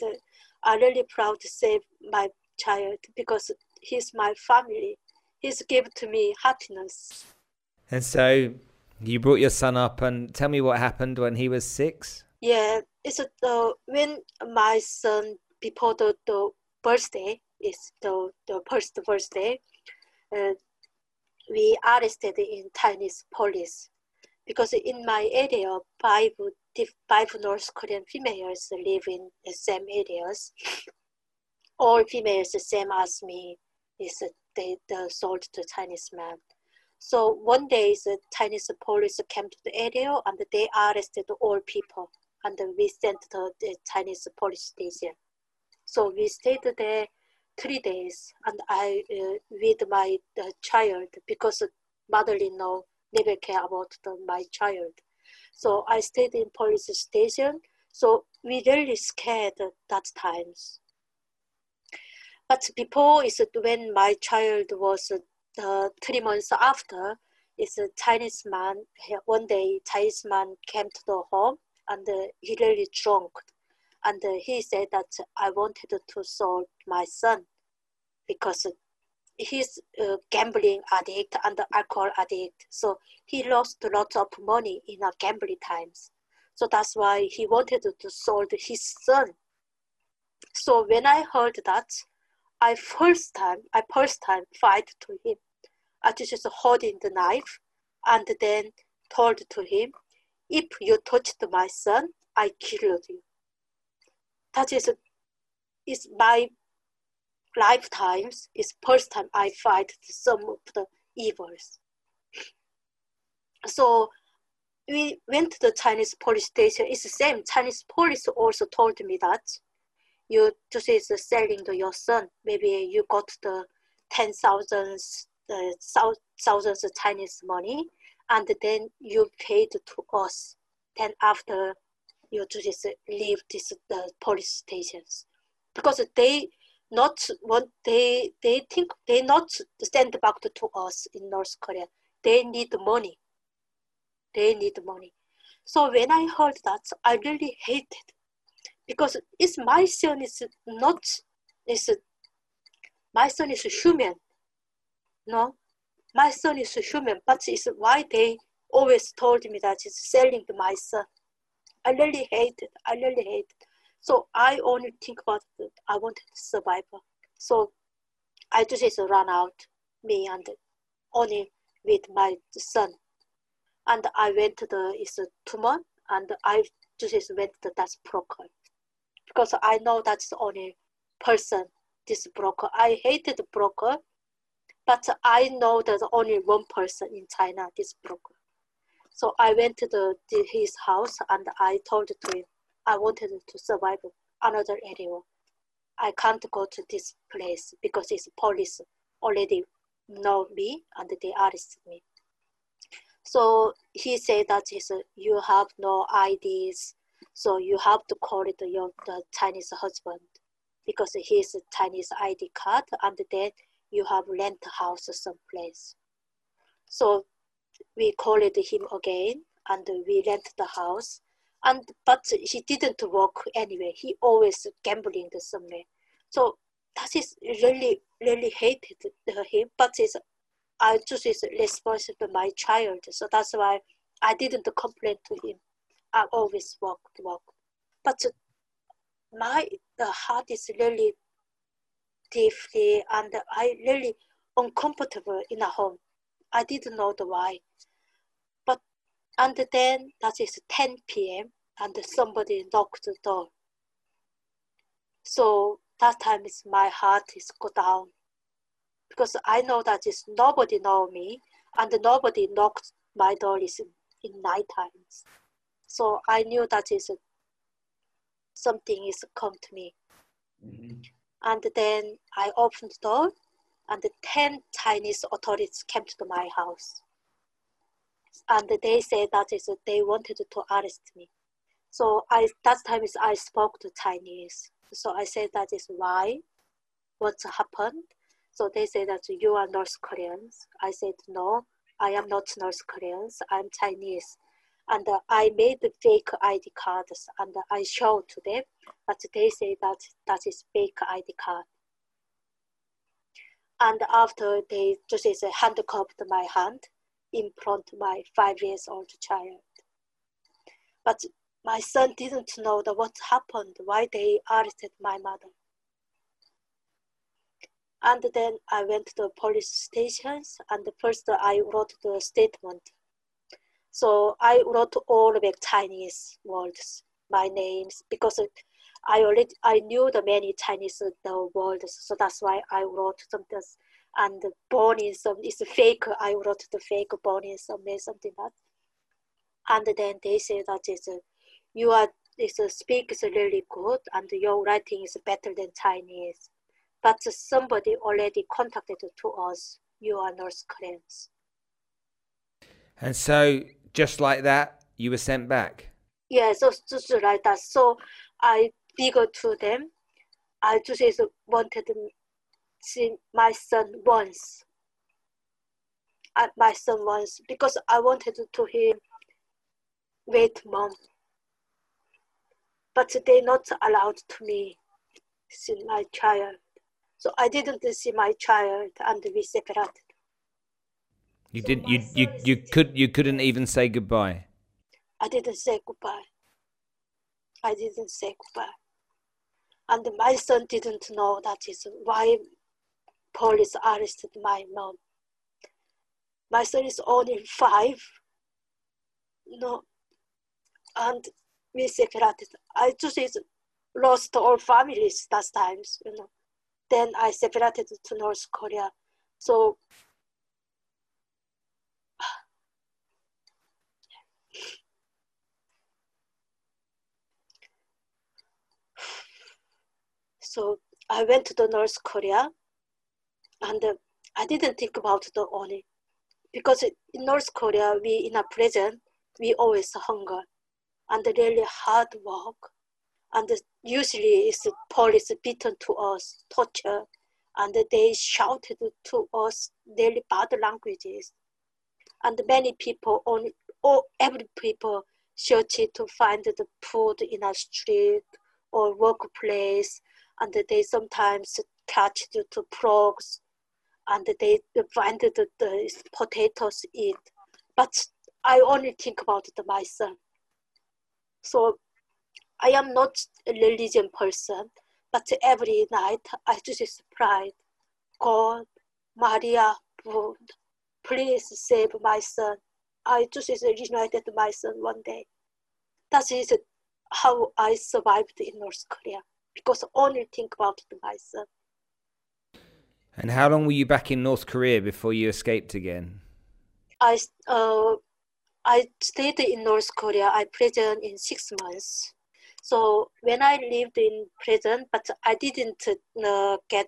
I'm really proud to save my child because he's my family. He's given to me happiness. And so you brought your son up, and tell me what happened when he was 6? Yeah, it's when my son, before the birthday, it's the first birthday, we arrested in Chinese police because in my area, five North Korean females live in the same areas. All females the same as me, is they sold to Chinese man. So one day the Chinese police came to the area and they arrested all people and we sent to the Chinese police station. So we stayed there 3 days and I with my child because mother-in-law never care about my child. So I stayed in police station. So we really scared at that times. But before is when my child was 3 months after, is a Chinese man. One day Chinese man came to the home and he really drunk, and he said that I wanted to solve my son because he's a gambling addict and alcohol addict. So he lost a lot of money in a gambling times. So that's why he wanted to solve his son. So when I heard that, I first time fight to him. I just holding the knife and then told to him, if you touched my son, I killed you. That is my lifetimes, is first time I fight some of the evils. So we went to the Chinese police station. It's the same, Chinese police also told me that you just is selling to your son. Maybe you got the 10,000 Chinese money, and then you paid to us. Then after, you just leave this the police stations, because they think they not send back to us in North Korea. They need money. They need money. So when I heard that, I really hated. Because it's my son is not, my son is human, no? My son is human, but it's why they always told me that it's selling to my son. I really hate it. So I only think about it. I wanted to survive. So I just ran out, me and only with my son. And I went to the Tumen, and I just went to that broker. Because I know that's the only person, this broker. I hated the broker, but I know there's only one person in China, this broker. So I went to his house and I told to him, I wanted to survive another area. I can't go to this place because his police already know me and they arrested me. So he said that you have no IDs. So you have to call it the Chinese husband because he's a Chinese ID card and then you have rent house someplace. So we called him again and we rent the house. But he didn't work anyway. He always gambling somewhere. So that is really, really hated him. But I just is responsible for my child. So that's why I didn't complain to him. I always walk. But my heart is really deeply, and I really uncomfortable in a home. I didn't know the why. But, and then that is 10 p.m. and somebody knocked the door. So that time is my heart is go down because I know that is nobody know me and nobody knocked my door is in night times. So I knew that is something is come to me. Mm-hmm. And then I opened the door and 10 Chinese authorities came to my house. And they said that they wanted to arrest me. So that time I spoke to Chinese. So I said that is why, what happened. So they said that you are North Koreans. I said, no, I am not North Koreans, I'm Chinese. And I made fake ID cards and I showed to them, but they say that that is fake ID card. And after they just handcuffed my hand in front of my 5-year-old child. But my son didn't know what happened, why they arrested my mother. And then I went to the police stations, and first I wrote the statement. So I wrote all the Chinese words, my names, because I knew the many Chinese words, so that's why I wrote something. And born in some is fake. I wrote the fake born in some something that. And then they say that you speak is really good and your writing is better than Chinese, but somebody already contacted to us. You are North Koreans. And so, just like that, you were sent back. Yeah, so just like that. So I figured to them. I just wanted to see my son once. Because I wanted to hear, wait, mom. But they not allowed to me see my child. So I didn't see my child, and we separated. You didn't. You couldn't even say goodbye. I didn't say goodbye. And my son didn't know that is why police arrested my mom. My son is only 5. No, and we separated. I just lost all families that times. You know. Then I separated to North Korea. So. So I went to the North Korea, and I didn't think about the only, because in North Korea, we in a prison, we always hunger, and really hard work, and usually it's police beaten to us, torture, and they shouted to us really bad languages, and many people, every people searched to find the food in a street or workplace. And they sometimes catch the frogs, and they find the potatoes eat. But I only think about my son. So I am not a religion person, but every night I just pray, God, Maria, please save my son. I just reunited my son one day. That is how I survived in North Korea. Because I only think about myself. And how long were you back in North Korea before you escaped again? I stayed in North Korea. I prison in 6 months. So when I lived in prison, but I didn't get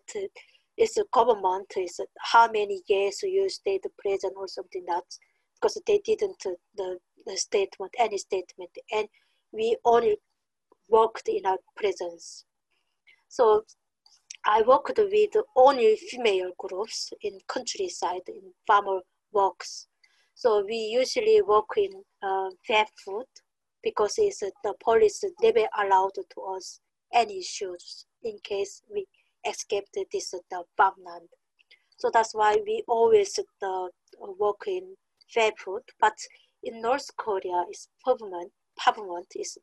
it's a government. It's how many years you stayed in prison or something that, because they didn't the statement, any statement, and we only worked in our prisons. So I worked with only female groups in countryside, in farmer works. So we usually work in fair food because it's, the police never allowed to us any issues in case we escaped this farmland. So that's why we always work in fair food. But in North Korea, it's pavement is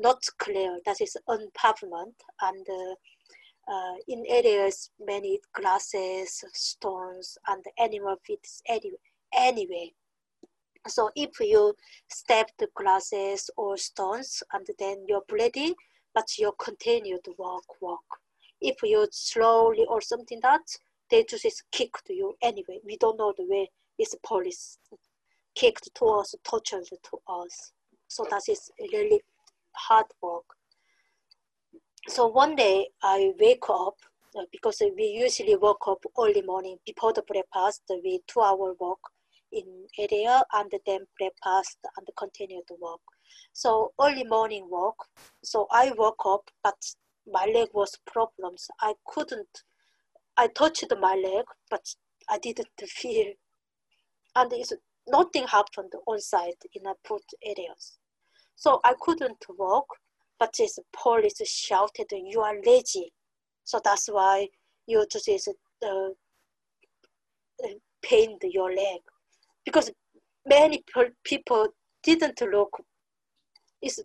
not clear, that is on pavement, and in areas many glasses, stones, and animal feeds anyway. So if you step the glasses or stones, and then you're bleeding, but you continue to walk. If you slowly or something that, they just kicked you anyway. We don't know the way. It's police kicked to us, tortured to us. So that is really hard work. So one day I wake up because we usually wake up early morning before the breakfast. We 2-hour walk in area and then breakfast and continue to walk. So early morning walk. So I woke up, but my leg was problems. I couldn't, I touched my leg, but I didn't feel. And it's, nothing happened on site in both areas. So I couldn't walk, but this police shouted, "You are lazy." So that's why you just pained your leg. Because many people didn't look. It's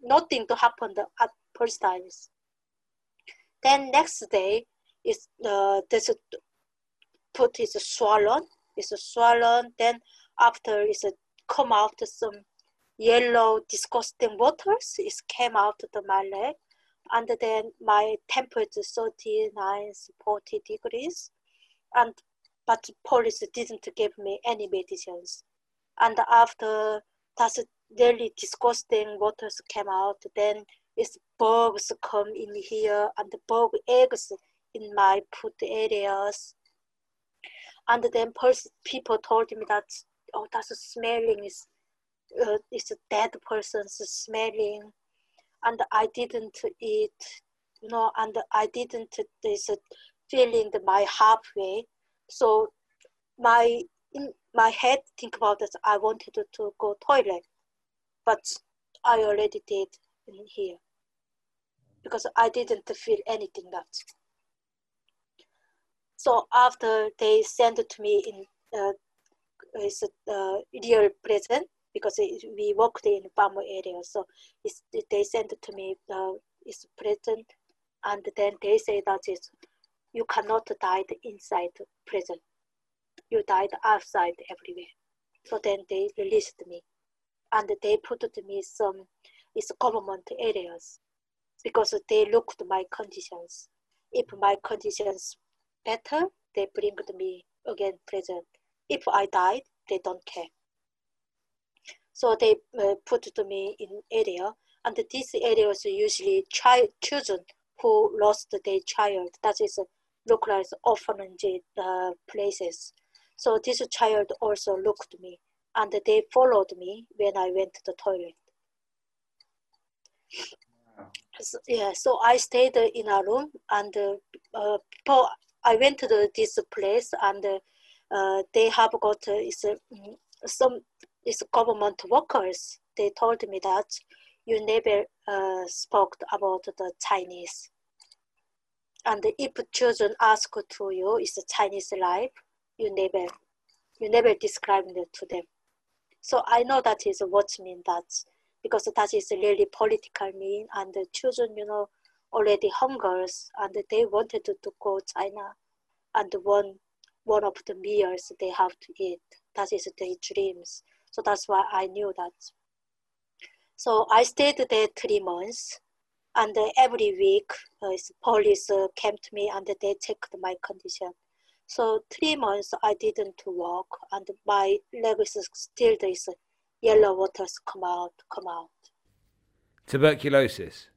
nothing to happen at first times. Then next day, is this put is swollen. It's swollen. Then after it's come out some yellow disgusting waters. It came out of my leg, and then my temperature 39, 40 degrees, and but police didn't give me any medicines. And after that's really disgusting waters came out, then it's bugs come in here and bug eggs in my food areas. And then people told me that, oh, that's smelling is it's a dead person's smelling. And I didn't eat, you know, and I didn't feeling my halfway. So my in my head think about this, I wanted to go toilet, but I already did in here because I didn't feel anything that. So after they sent it to me in real present, because we worked in farm area, so it's, they sent it to me is present, and then they say that is you cannot die inside prison, you died outside everywhere. So then they released me, and they put to me some is government areas, because they looked my conditions. If my conditions better, they bring me again prison. If I died, they don't care. So they put to me in area, and these areas usually children who lost their child. That is look like orphanage places. So this child also looked at me, and they followed me when I went to the toilet. Wow. So, yeah, so I stayed in a room, and before I went to this place, and they have got some. It's government workers. They told me that you never spoke about the Chinese. And if children ask to you, it's a Chinese life, you never describe it to them. So I know that is what mean that, because that is really political mean, and the children, you know, already hungers, and they wanted to go China, and one of the meals they have to eat. That is their dreams. So that's why I knew that. So I stayed there 3 months, and every week police came to me and they checked my condition. So 3 months I didn't walk, and my legs still these yellow waters come out. Tuberculosis?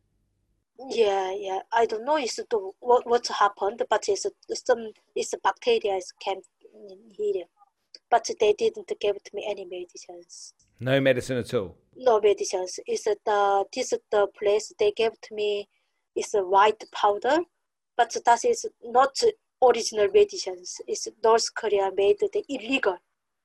Yeah. I don't know what happened, but it's bacteria came in here. But they didn't give me any medicines. No medicine at all? No medicines. This is the place they gave to me is a white powder, but that is not original medicines. It's North Korea made the illegal.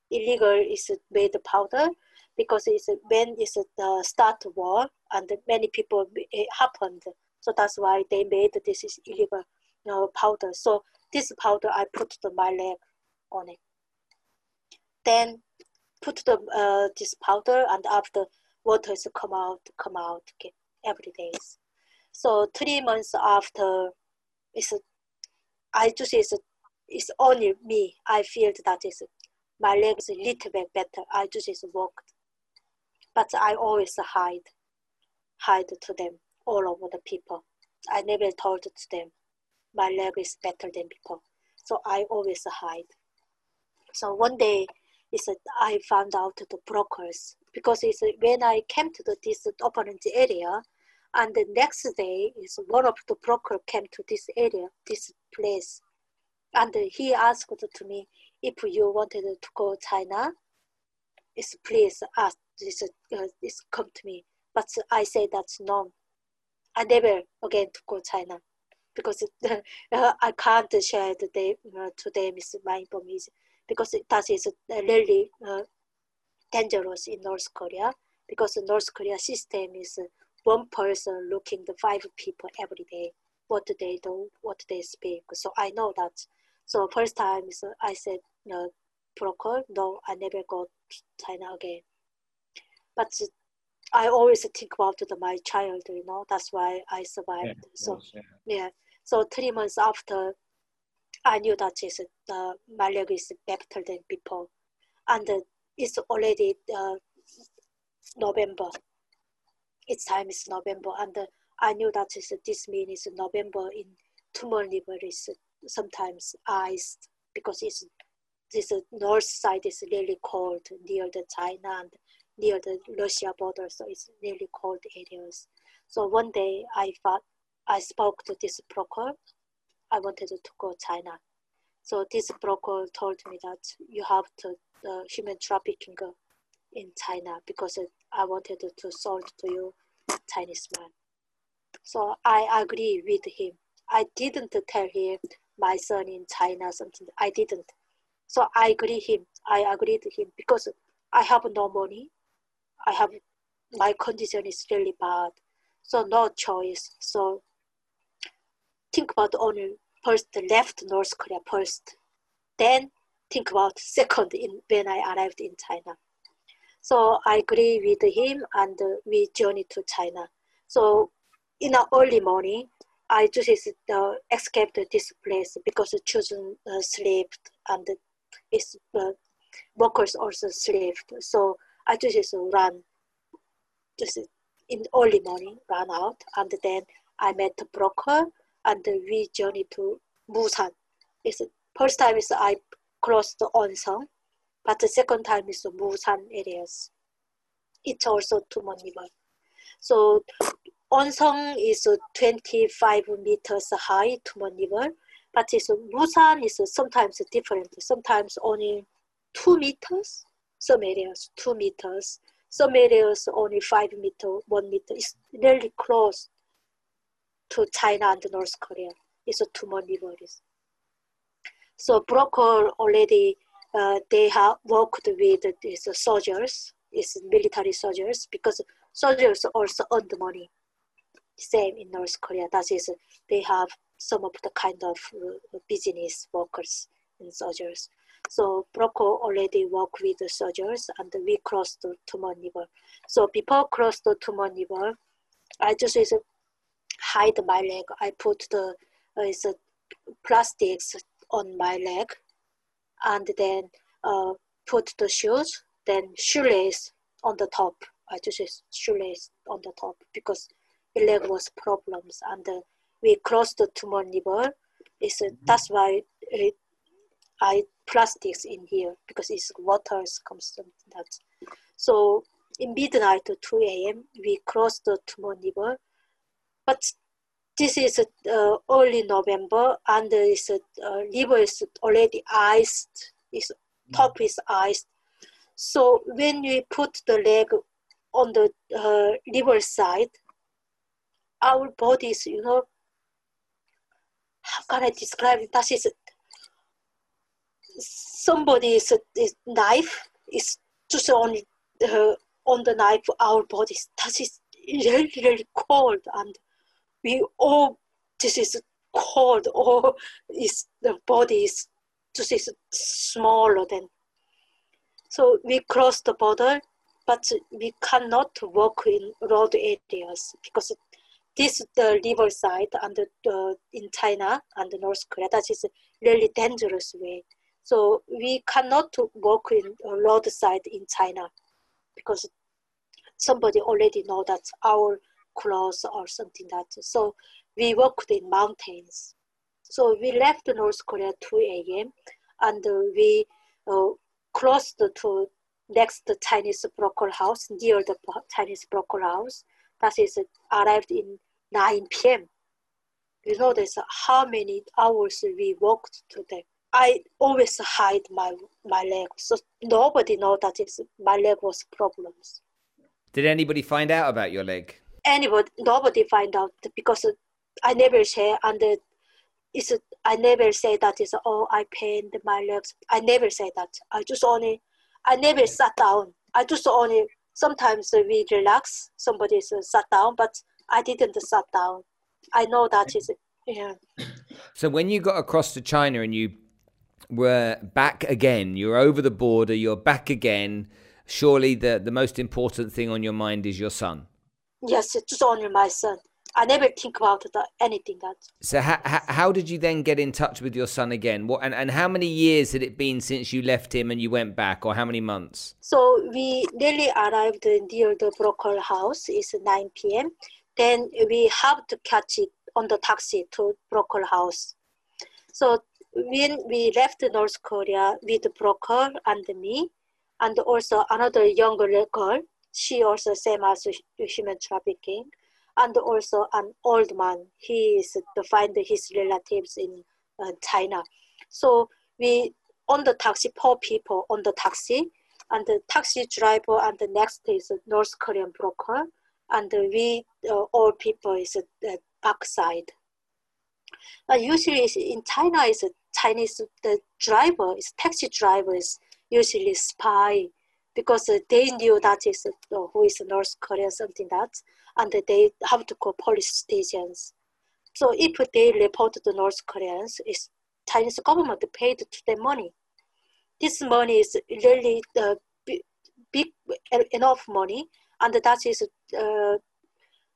Illegal is made powder because it's when it's the start war and many people it happened. So that's why they made this is illegal powder. So this powder I put my leg on it. Then put the this powder, and after waters come out okay, every day. So 3 months after, it's only me. I feel that is my legs a little bit better. I just walked, but I always hide to them all over the people. I never told to them my leg is better than before. So I always hide. So one day. I found out the brokers, because when I came to this opponent area, and the next day one of the broker came to this area, this place, and he asked to me if you wanted to go China, It's please ask this come to me, but I say that's no. I never again to go China because I can't share today to them is my information because that is really dangerous in North Korea because the North Korea system is one person looking the 5 people every day what they do, what they speak. So I know that. So first time I said no, protocol. No, I never go to China again. But I always think about my child, you know, that's why I survived. Yeah, so, course, yeah. So 3 months after, I knew that my leg is better than before. And it's already November. It's time is November. And I knew that this means November in Tumen River is sometimes iced because it's this north side is really cold near the China and near the Russia border, so it's really cold areas. So one day I spoke to this broker. I wanted to go China. So this broker told me that you have to human trafficking in China because I wanted to sold to you Chinese man. So I agree with him. I didn't tell him my son in China something. I didn't. So I agree him. I agreed to him because I have no money. I have my condition is really bad, so no choice. So think about only first left North Korea first, then think about second in when I arrived in China. So I agree with him and we journey to China. So in the early morning, I just escaped this place because the children slept and its workers also slept. So I just ran, just in early morning, ran out, and then I met the broker, and we journeyed to Musan. It's first time is I crossed the Onsong, but the second time is the Musan areas. It's also Tumen River. So Onsong is 25 meters high, Tumen River, but Musan is sometimes different, sometimes only 2 meters. Some areas 2 meters, some areas only 5 meters, 1 meter. It's really close to China and North Korea. It's a Tumen River. So broker already they have worked with these soldiers, it's military soldiers because soldiers also earn the money. Same in North Korea. That is, they have some of the kind of business workers and soldiers. So broker already worked with the soldiers and we crossed the Tumen River. So before cross the Tumen River, I just hide my leg. I put the plastics on my leg and then put the shoes, then shoelace on the top. I just shoelace on the top because the leg was problems and we crossed the Tumen River. That's why I plastics in here because it's water comes from that. So in midnight to 2 a.m. we crossed the Tumen River, but this is early November and the river is already iced. Its top is iced. So when we put the leg on the river side, our bodies, you know, how can I describe it? That is somebody's knife is just on the knife our bodies. That is really, really cold, and we all this is cold. All is the body is just is smaller than. So we cross the border, but we cannot walk in road areas because this the river side and in China and North Korea. That is a really dangerous way. So we cannot walk in roadside in China because somebody already know that our clothes or something that. So we walked in mountains. So we left North Korea 2 a.m. and we crossed to next Chinese broker house, near the Chinese broker house. That is arrived in 9 p.m. You notice how many hours we walked to them. I always hide my leg, so nobody knows that my leg was problems. Did anybody find out about your leg? Nobody find out, because I never share, and I never say that is, oh, I pained my legs. I never say that. I never sat down. Sometimes we relax, somebody sat down, but I didn't sat down. I know that is, yeah. So when you got across to China and you were back again, you're over the border, you're back again, surely the most important thing on your mind is your son? Yes, it's only my son. I never think about anything else. So how did you then get in touch with your son again? And how many years had it been since you left him and you went back, or how many months? So we nearly arrived near the broker house. It's 9 p.m. Then we have to catch it on the taxi to broker house. So when we left North Korea with the broker and me, and also another younger girl, she also same as human trafficking, and also an old man. He is to find his relatives in China. So we on the taxi, 4 people on the taxi, and the taxi driver, and the next is a North Korean broker, and we all people is backside. But usually in China is a Chinese, the driver, is taxi drivers usually spy, because they knew that is who is North Korea, something that, and they have to call police stations. So if they reported the North Koreans, is Chinese government paid to them money. This money is really big enough money, and that is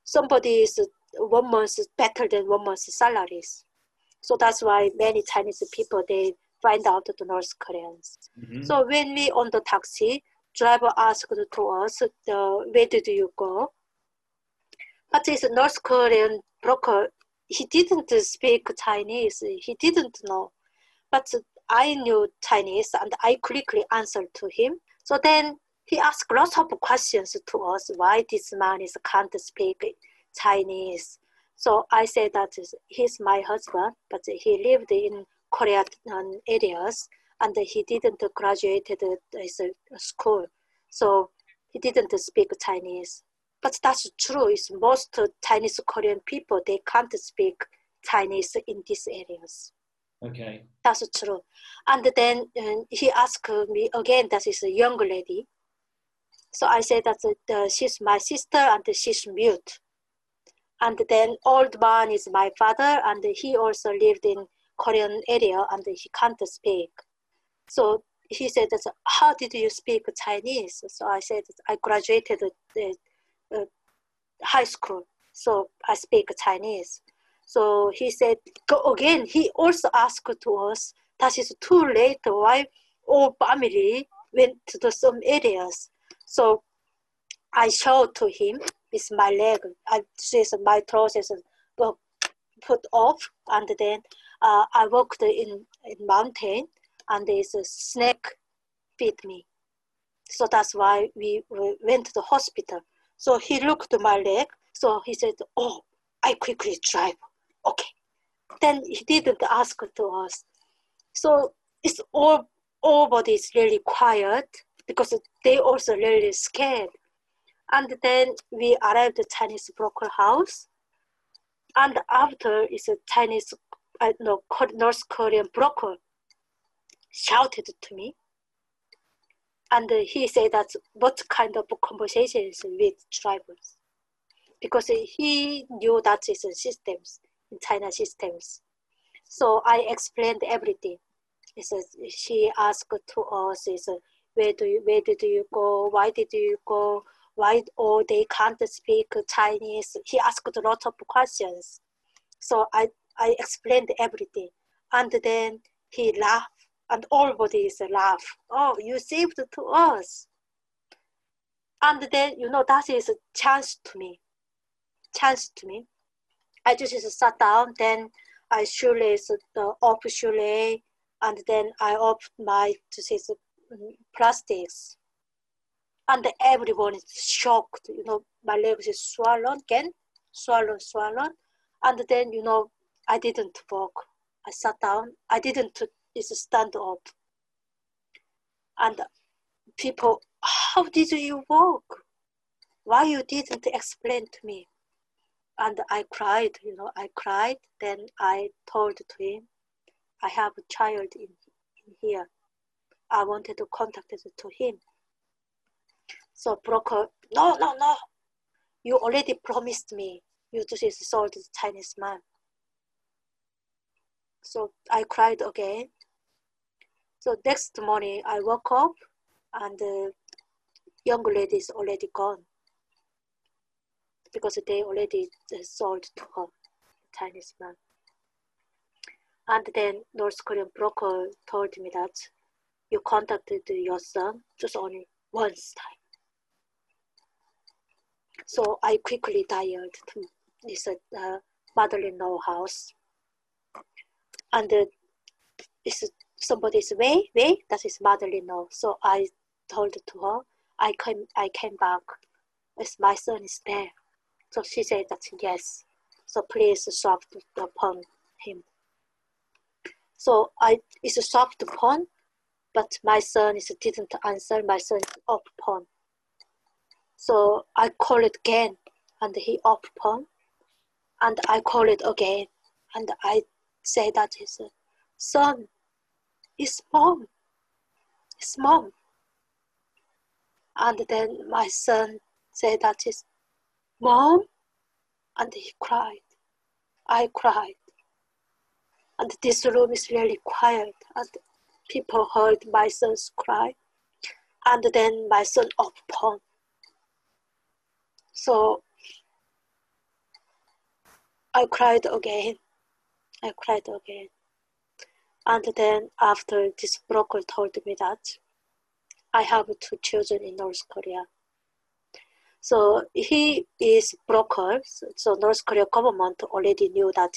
somebody's 1 month better than 1 month's salaries. So that's why many Chinese people, they find out the North Koreans. Mm-hmm. So when we on the taxi, driver asked to us, where did you go? But this North Korean broker, he didn't speak Chinese. He didn't know. But I knew Chinese, and I quickly answered to him. So then he asked lots of questions to us, why this man can't speak Chinese. So I said that he's my husband, but he lived in Korean areas, and he didn't graduate his school. So he didn't speak Chinese. But that's true. It's most Chinese Korean people, they can't speak Chinese in these areas. Okay. That's true. And then he asked me again, that is a young lady. So I said that she's my sister and she's mute. And then old man is my father, and he also lived in Korean area, and he can't speak. So he said, how did you speak Chinese? So I said, I graduated high school, so I speak Chinese. So he said, go again. He also asked to us, that is too late, why all family went to some areas. So I showed to him with my leg. I just my clothes put off, and then I walked in mountain, and there's a snake bit me. So that's why we went to the hospital. So he looked at my leg. So he said, oh, I quickly drive. Okay. Then he didn't ask to us. So it's all bodies really quiet, because they also really scared. And then we arrived at Chinese broker house. And after is a Chinese, North Korean broker shouted to me. And he said that what kind of conversations with drivers, because he knew that it's systems, China systems. So I explained everything. She asked to us, where did you go? Why did you go? Why all they can't speak Chinese? He asked a lot of questions. So I explained everything. And then he laughed. And all bodies laugh. Oh, you saved to us. And then, that is a chance to me. I just sat down, then I shoelace, off shoelace, and then I off my plastics. And everyone is shocked. My legs is swollen again, swollen. And then, I didn't walk. I sat down. I didn't is stand up. And people, how did you walk? Why you didn't explain to me? And I cried, you know, I cried. Then I told to him, I have a child in here. I wanted to contact it to him. So broker, no, no, no. You already promised me you just sold the Chinese man. So I cried again. So next morning I woke up and the young lady is already gone because they already sold to her, Chinese man. And then North Korean broker told me that you contacted your son just only once time. So I quickly dialed to this mother-in-law house. And somebody said, wait, wait, that is mother-in-law. So I told to her, I came back, as my son is there. So she said that yes. So please swapped upon him. So it's swapped upon, but my son didn't answer, my son is up upon. So I call it again, and he up upon, and I call it again, and I say that his son, his mom, his mom. And then my son said that his mom, and he cried. I cried. And this room is really quiet, and people heard my son's cry, and then my son up upon. So I cried again, I cried again. And then after this broker told me that I have 2 children in North Korea. So he is broker, so North Korea government already knew that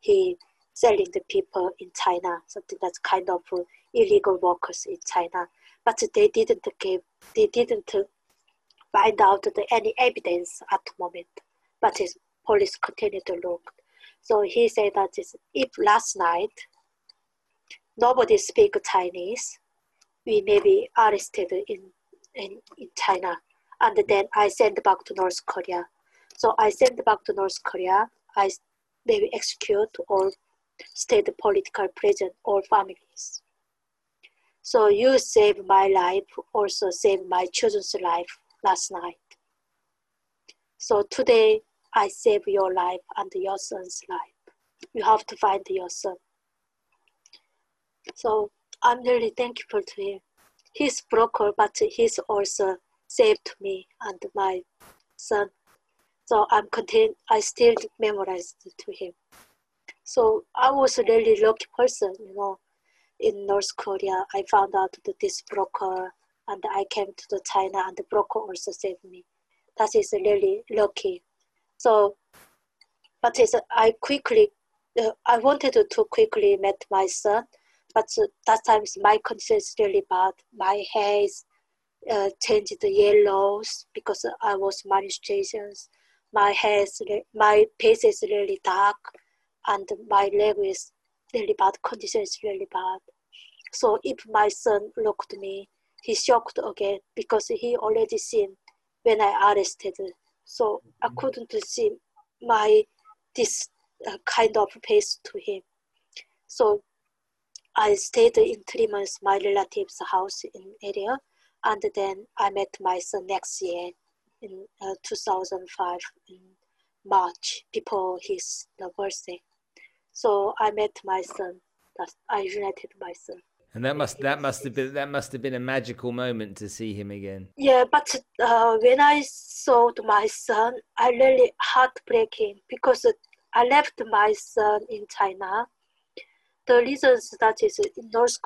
he selling the people in China, something that's kind of illegal workers in China. But they didn't find out any evidence at the moment, but his police continue to look. So he said that if last night nobody speak Chinese, we may be arrested in China. And then I sent back to North Korea. So I sent back to North Korea. I maybe execute or state political prison or families. So you saved my life, also saved my children's life last night. So today I save your life and your son's life. You have to find your son. So I'm really thankful to him. He's broker, but he's also saved me and my son. So I'm content. I still memorized to him. So I was a really lucky person, you know. In North Korea, I found out that this broker, and I came to the China, and the broker also saved me. That is really lucky. So, but I wanted to quickly meet my son, but that time my condition is really bad. My hair is changed to yellows because I was menstruations. My face is really dark, and my leg is really bad. Condition is really bad. So if my son looked at me, he shocked again because he already seen when I arrested. So I couldn't see this kind of face to him. So I stayed in 3 months my relative's house in area, and then I met my son next year in 2005 in March before his birthday. So I met my son. I united my son. And that must have been a magical moment to see him again. Yeah, but when I saw my son, I really heartbreaking because I left my son in China. The reasons that is North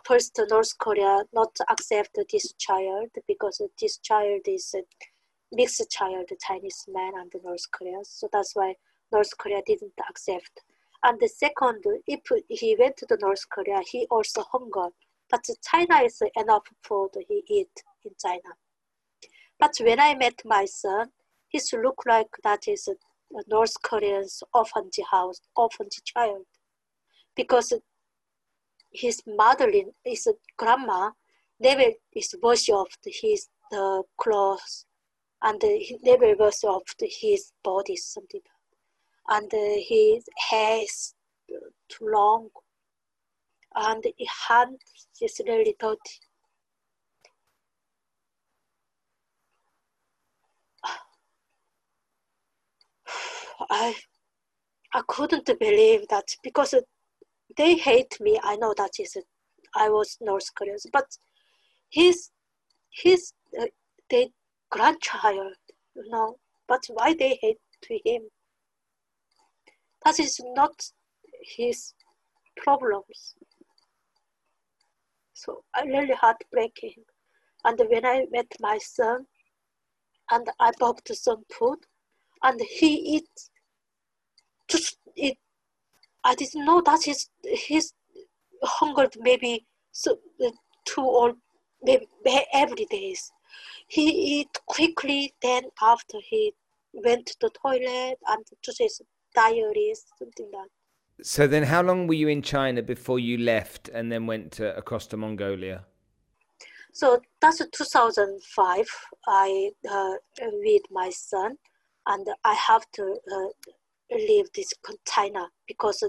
Korea not accept this child because this child is a mixed child, Chinese man and North Korean. So that's why North Korea didn't accept. And the second, if he went to the North Korea, he also hungered. But China is enough food he eat in China. But when I met my son, he looked like that is a North Korean's orphanage child. Because his mother, his grandma, never disposed of his clothes, and he never disposed of his body, something. And his hair is too long, and his hand is really dirty. I couldn't believe that, because they hate me. I know that is I was North Korean, but his they grandchild, you know. But why they hate to him? That is not his problems. So I really heartbreaking. And when I met my son, and I bought some food, and he eats. Just it, I didn't know that his hunger maybe so 2 or maybe every day. He eat quickly. Then after he went to the toilet and just his diarrhea, something like that. So then, how long were you in China before you left and then went across to Mongolia? So that's 2005. I with my son, and I have to. Leave this container, because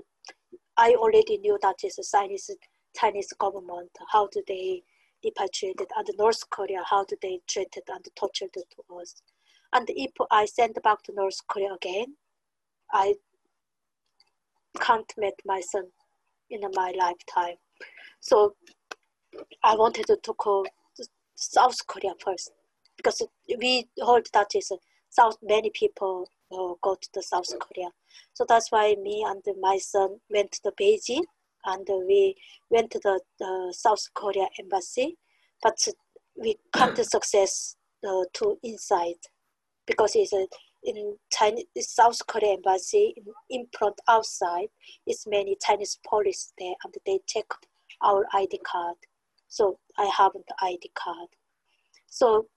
I already knew that is a Chinese government, how do they repatriated, and North Korea, how do they treated and tortured to us. And if I sent back to North Korea again, I can't meet my son in my lifetime. So I wanted to go to South Korea first, because we heard that is South, many people go to the South Korea. So that's why me and my son went to Beijing, and we went to the South Korea embassy, but we can't success to inside, because it's in Chinese South Korea embassy in front outside is many Chinese police there, and they checked our ID card. So I haven't ID card. So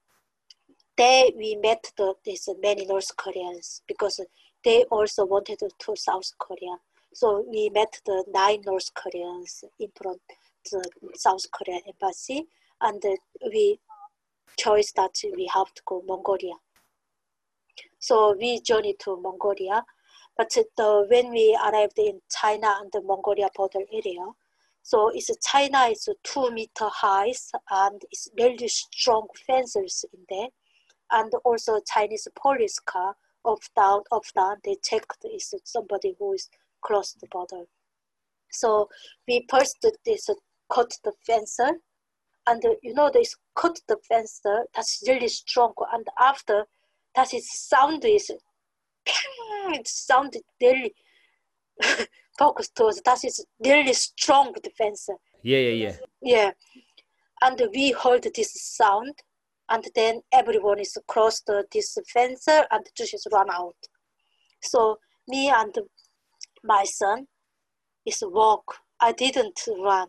there we met these many North Koreans, because they also wanted to South Korea. So we met the 9 North Koreans in front the South Korean embassy, and we chose that we have to go Mongolia. So we journeyed to Mongolia, but when we arrived in China and the Mongolia border area, so it's China is 2 meter high, and it's really strong fences in there. And also Chinese police car up down, they checked is somebody who is close to the border. So we first this cut the fencer, and you know this cut the fencer, that's really strong, and after that is sound is it sounded really focused towards that is really strong the fencer. Yeah. And we heard this sound. And then everyone is across this fence and just run out. So me and my son is walk. I didn't run,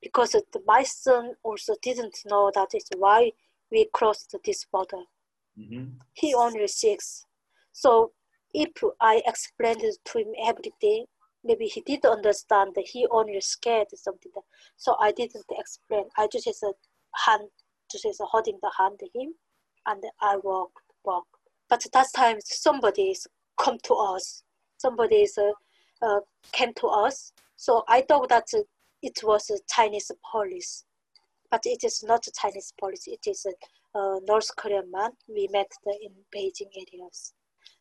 because my son also didn't know that is why we crossed this border. Mm-hmm. He only 6. So if I explained to him everything, maybe he didn't understand. He only scared something. So I didn't explain. I just holding the hand to him, and I walk. But that time somebody came to us, so I thought that it was Chinese police, but it is not Chinese police, it is a North Korean man we met in Beijing areas.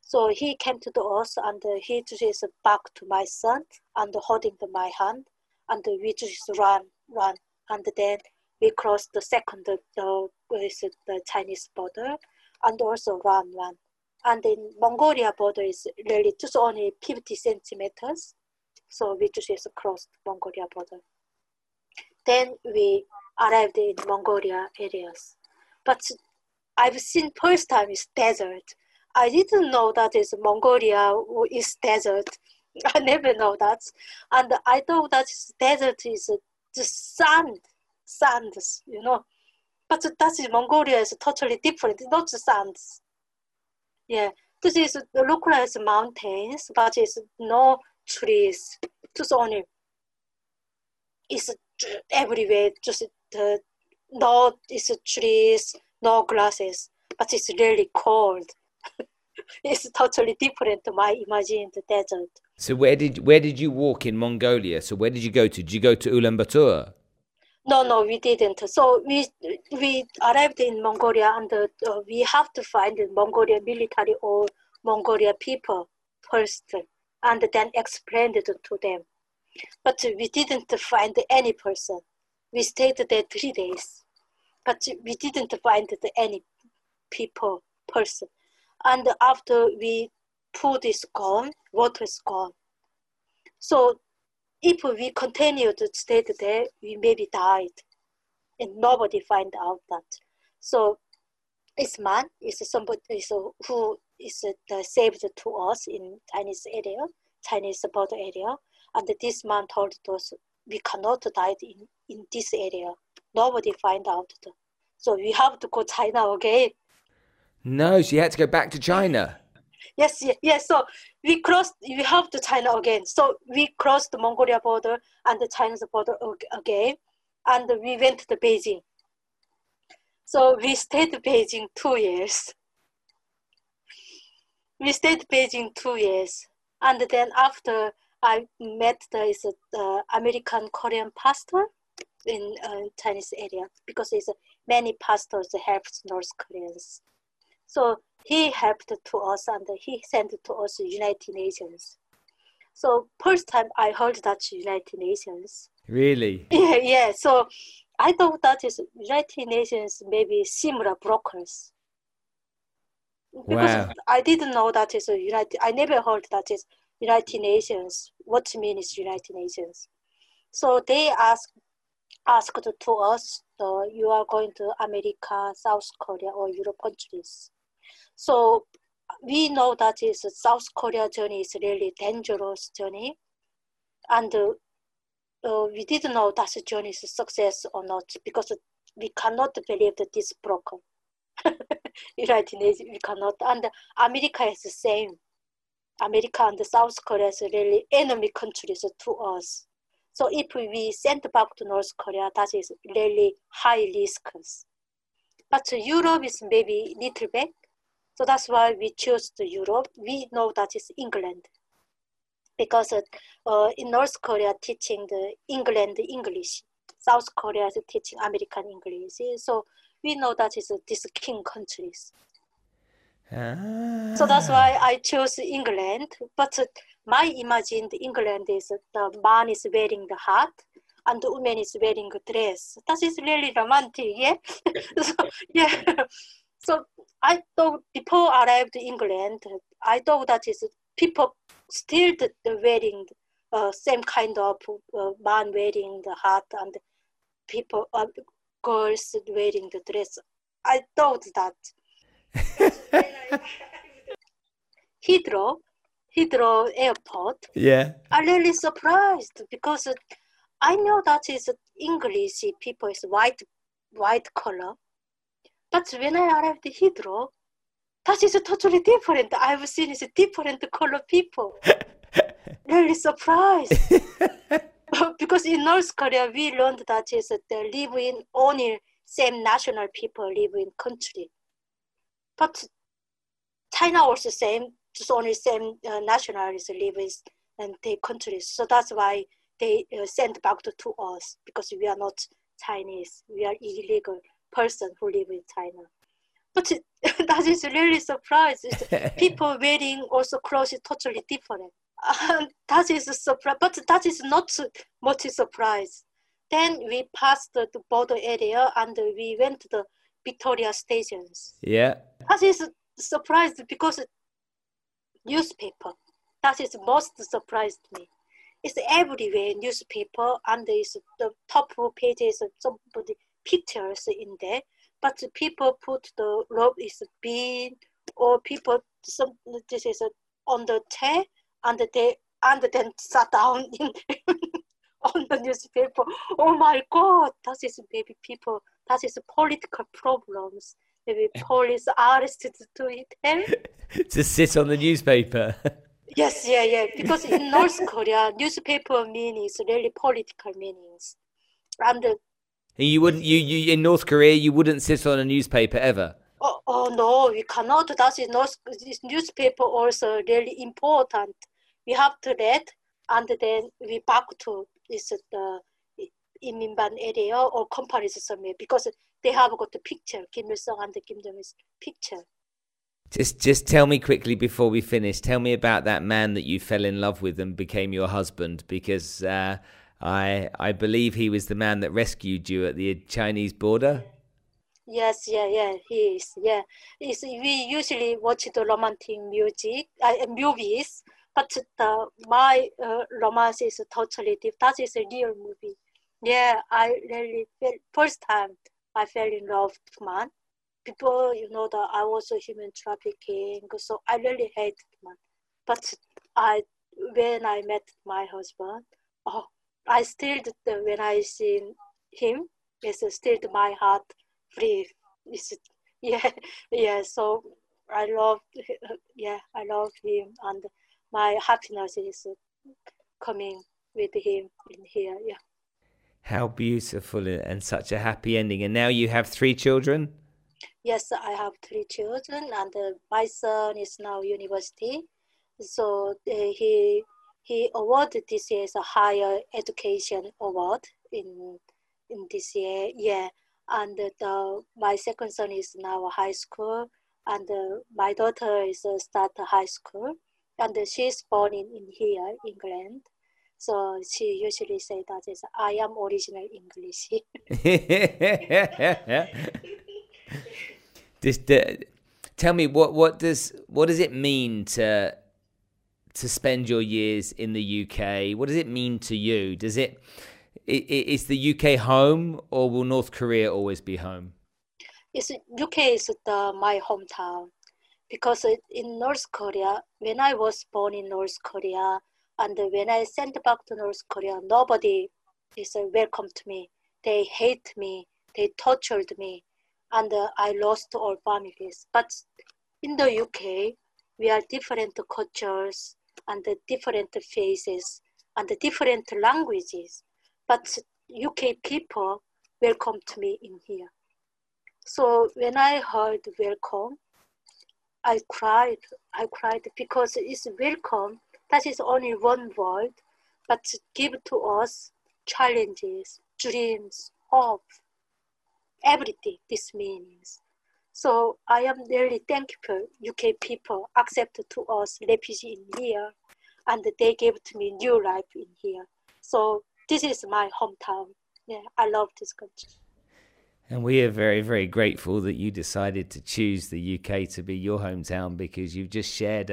So he came to us, and he just back to my son, and holding my hand, and we just run, and then we crossed the second the Chinese border, and also run. And in Mongolia border is really just only 50 centimeters. So we just crossed Mongolia border. Then we arrived in Mongolia areas. But I've seen first time is desert. I didn't know that is Mongolia is desert. I never know that. And I thought that desert is just sands, you know, but that is Mongolia is totally different. It's not sands. Yeah, this is look like mountains, but it's no trees. Just only it's everywhere, just no it's trees, no grasses, but it's really cold. It's totally different to my imagined desert. So where did you walk in Mongolia? So where did you go to? Did you go to Ulaanbaatar? No, we didn't. So we arrived in Mongolia, and we have to find the Mongolia military or Mongolia people first, and then explained it to them. But we didn't find any person. We stayed there 3 days, but we didn't find any person. And after food is gone, water is gone. So if we continue to stay there, we maybe died, and nobody find out that. So this man is somebody who is saved to us in Chinese border area. And this man told us, we cannot die in this area. Nobody find out. So we have to go China again. No, she had to go back to China. Yes. So we have to China again. So we crossed the Mongolia border and the Chinese border again. And we went to Beijing. So we stayed in Beijing 2 years. And then after I met this American-Korean pastor in Chinese area, because many pastors help North Koreans. So he helped to us, and he sent to us United Nations. So first time I heard that United Nations. Really? Yeah. So I thought that is United Nations, maybe similar brokers. Because I didn't know that is I never heard that is United Nations. What means United Nations? So they asked to us, you are going to America, South Korea, or Europe countries. So we know that is South Korea journey is really dangerous journey, and we didn't know that journey is a success or not, because we cannot believe that this broken. United Nations, we cannot. And America is the same. America and South Korea is really enemy countries to us. So if we sent back to North Korea, that is really high risks. But Europe is maybe little back. So that's why we choose the Europe. We know that is England. Because in North Korea, teaching the England English. South Korea is teaching American English. So we know that is these king countries. So that's why I chose England. But my imagined England is the man is wearing the hat and the woman is wearing a dress. That is really romantic, yeah? So I thought before I arrived to England, I thought that is people still wearing the same kind of man wearing the hat and people girls wearing the dress. I thought that. Heathrow airport. Yeah. I'm really surprised because I know that is English people is white color, but when I arrived at Heathrow, that is totally different. I've seen it's different color people. Really surprised. Because in North Korea we learned that is they live in only same national people live in country. But China also same, just only same nationalities live in their countries. So that's why they sent back to us, because we are not Chinese. We are illegal person who live in China. But that is really surprising. People wearing also clothes is totally different. That is a surprise, but that is not much surprise. Then we passed the border area and we went to the Victoria stations. Yeah. That is surprised because newspaper. That is most surprised me. It's everywhere newspaper, and it's the top pages of somebody pictures in there. But people put the rope is bean, or people some this is on the chair, and then sat down on the newspaper. Oh my God! That is maybe people. That is political problems. Maybe police arrested to it. To sit on the newspaper. Yes, yeah. Because in North Korea, newspaper meanings really political meanings. And you wouldn't, you in North Korea, you wouldn't sit on a newspaper ever. Oh no, we cannot. That is not. This newspaper also really important. We have to read, and then we back to this Inminban area or companies somewhere, because they have got the picture, Kim Il-sung and Kim Jong-il's picture. Just tell me quickly before we finish. Tell me about that man that you fell in love with and became your husband, because I believe he was the man that rescued you at the Chinese border. Yes, yeah, he is. Yeah, we usually watch the romantic music movies, but my romance is totally different. That is a real movie. Yeah, I really first time I fell in love with man. People, you know, that I was a human trafficking, so I really hated man. But when I met my husband, oh, I still, when I seen him, it's still my heart free. Yeah. So I love him, and my happiness is coming with him in here. Yeah. How beautiful, and such a happy ending. And now you have 3 children. Yes, I have 3 children, and my son is now university. So he awarded this year as a higher education award in this year. Yeah, and my second son is now high school, and my daughter is start high school, and she's born in here, England. So she usually say that is I am original English. Just, tell me what does it mean to spend your years in the UK? What does it mean to you? Does is the UK home, or will North Korea always be home? It's UK is my hometown, because in North Korea, when I was born in North Korea, and when I sent back to North Korea, nobody is welcomed me. They hate me. They tortured me. And I lost all families. But in the UK, we are different cultures and different faces and different languages. But UK people welcomed me in here. So when I heard welcome, I cried because it's welcome. That is only one word, but give to us challenges, dreams, hope. Everything this means. So I am really thankful UK people accepted to us refugee in here, and they gave to me new life in here. So this is my hometown. Yeah, I love this country. And we are very, very grateful that you decided to choose the UK to be your hometown, because you've just shared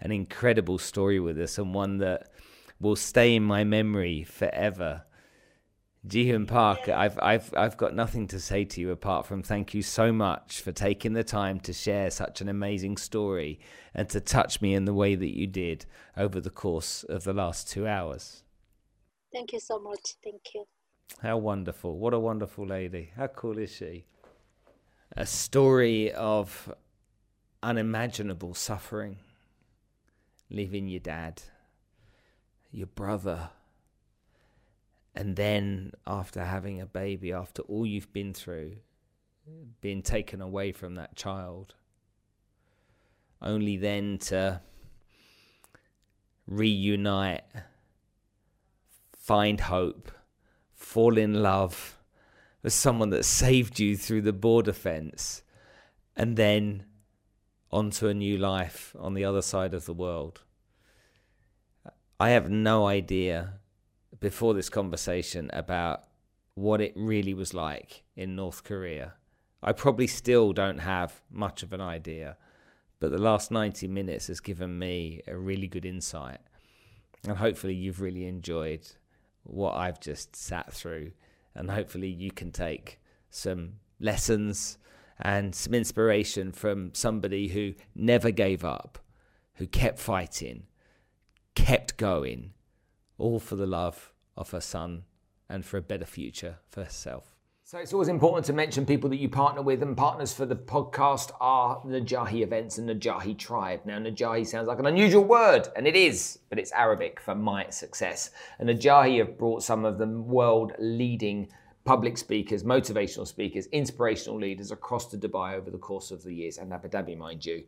an incredible story with us, and one that will stay in my memory forever. Jihyun Park, I've got nothing to say to you apart from thank you so much for taking the time to share such an amazing story and to touch me in the way that you did over the course of the last 2 hours. Thank you so much. Thank you. How wonderful. What a wonderful lady. How cool is she? A story of unimaginable suffering. Leaving your dad, your brother, and then after having a baby, after all you've been through, being taken away from that child, only then to reunite, find hope, fall in love with someone that saved you through the border fence, and then onto a new life on the other side of the world. I have no idea before this conversation about what it really was like in North Korea. I probably still don't have much of an idea, but the last 90 minutes has given me a really good insight, and hopefully you've really enjoyed what I've just sat through, and hopefully you can take some lessons and some inspiration from somebody who never gave up, who kept fighting, kept going, all for the love of her son and for a better future for herself. So it's always important to mention people that you partner with, and partners for the podcast are Najahi Events and Najahi Tribe. Now, Najahi sounds like an unusual word, and it is, but it's Arabic for "my success." And Najahi have brought some of the world-leading public speakers, motivational speakers, inspirational leaders across to Dubai over the course of the years, and Abu Dhabi, mind you.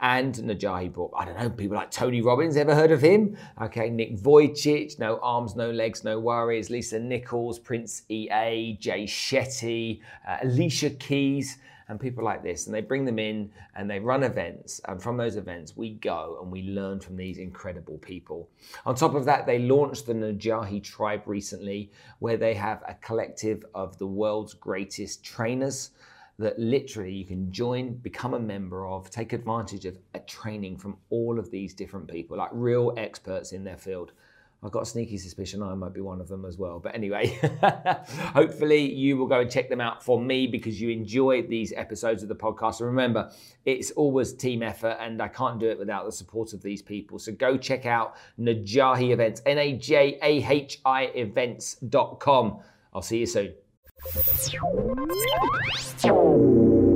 And Najahi brought, I don't know, people like Tony Robbins, ever heard of him? Okay, Nick Vujicic, No Arms, No Legs, No Worries, Lisa Nichols, Prince EA, Jay Shetty, Alicia Keys, and people like this. And they bring them in and they run events. And from those events, we go and we learn from these incredible people. On top of that, they launched the Najahi Tribe recently, where they have a collective of the world's greatest trainers that literally you can join, become a member of, take advantage of a training from all of these different people, like real experts in their field. I've got a sneaky suspicion I might be one of them as well. But anyway, hopefully you will go and check them out for me because you enjoy these episodes of the podcast. And remember, it's always team effort, and I can't do it without the support of these people. So go check out Najahi Events, N-A-J-A-H-I events.com. I'll see you soon.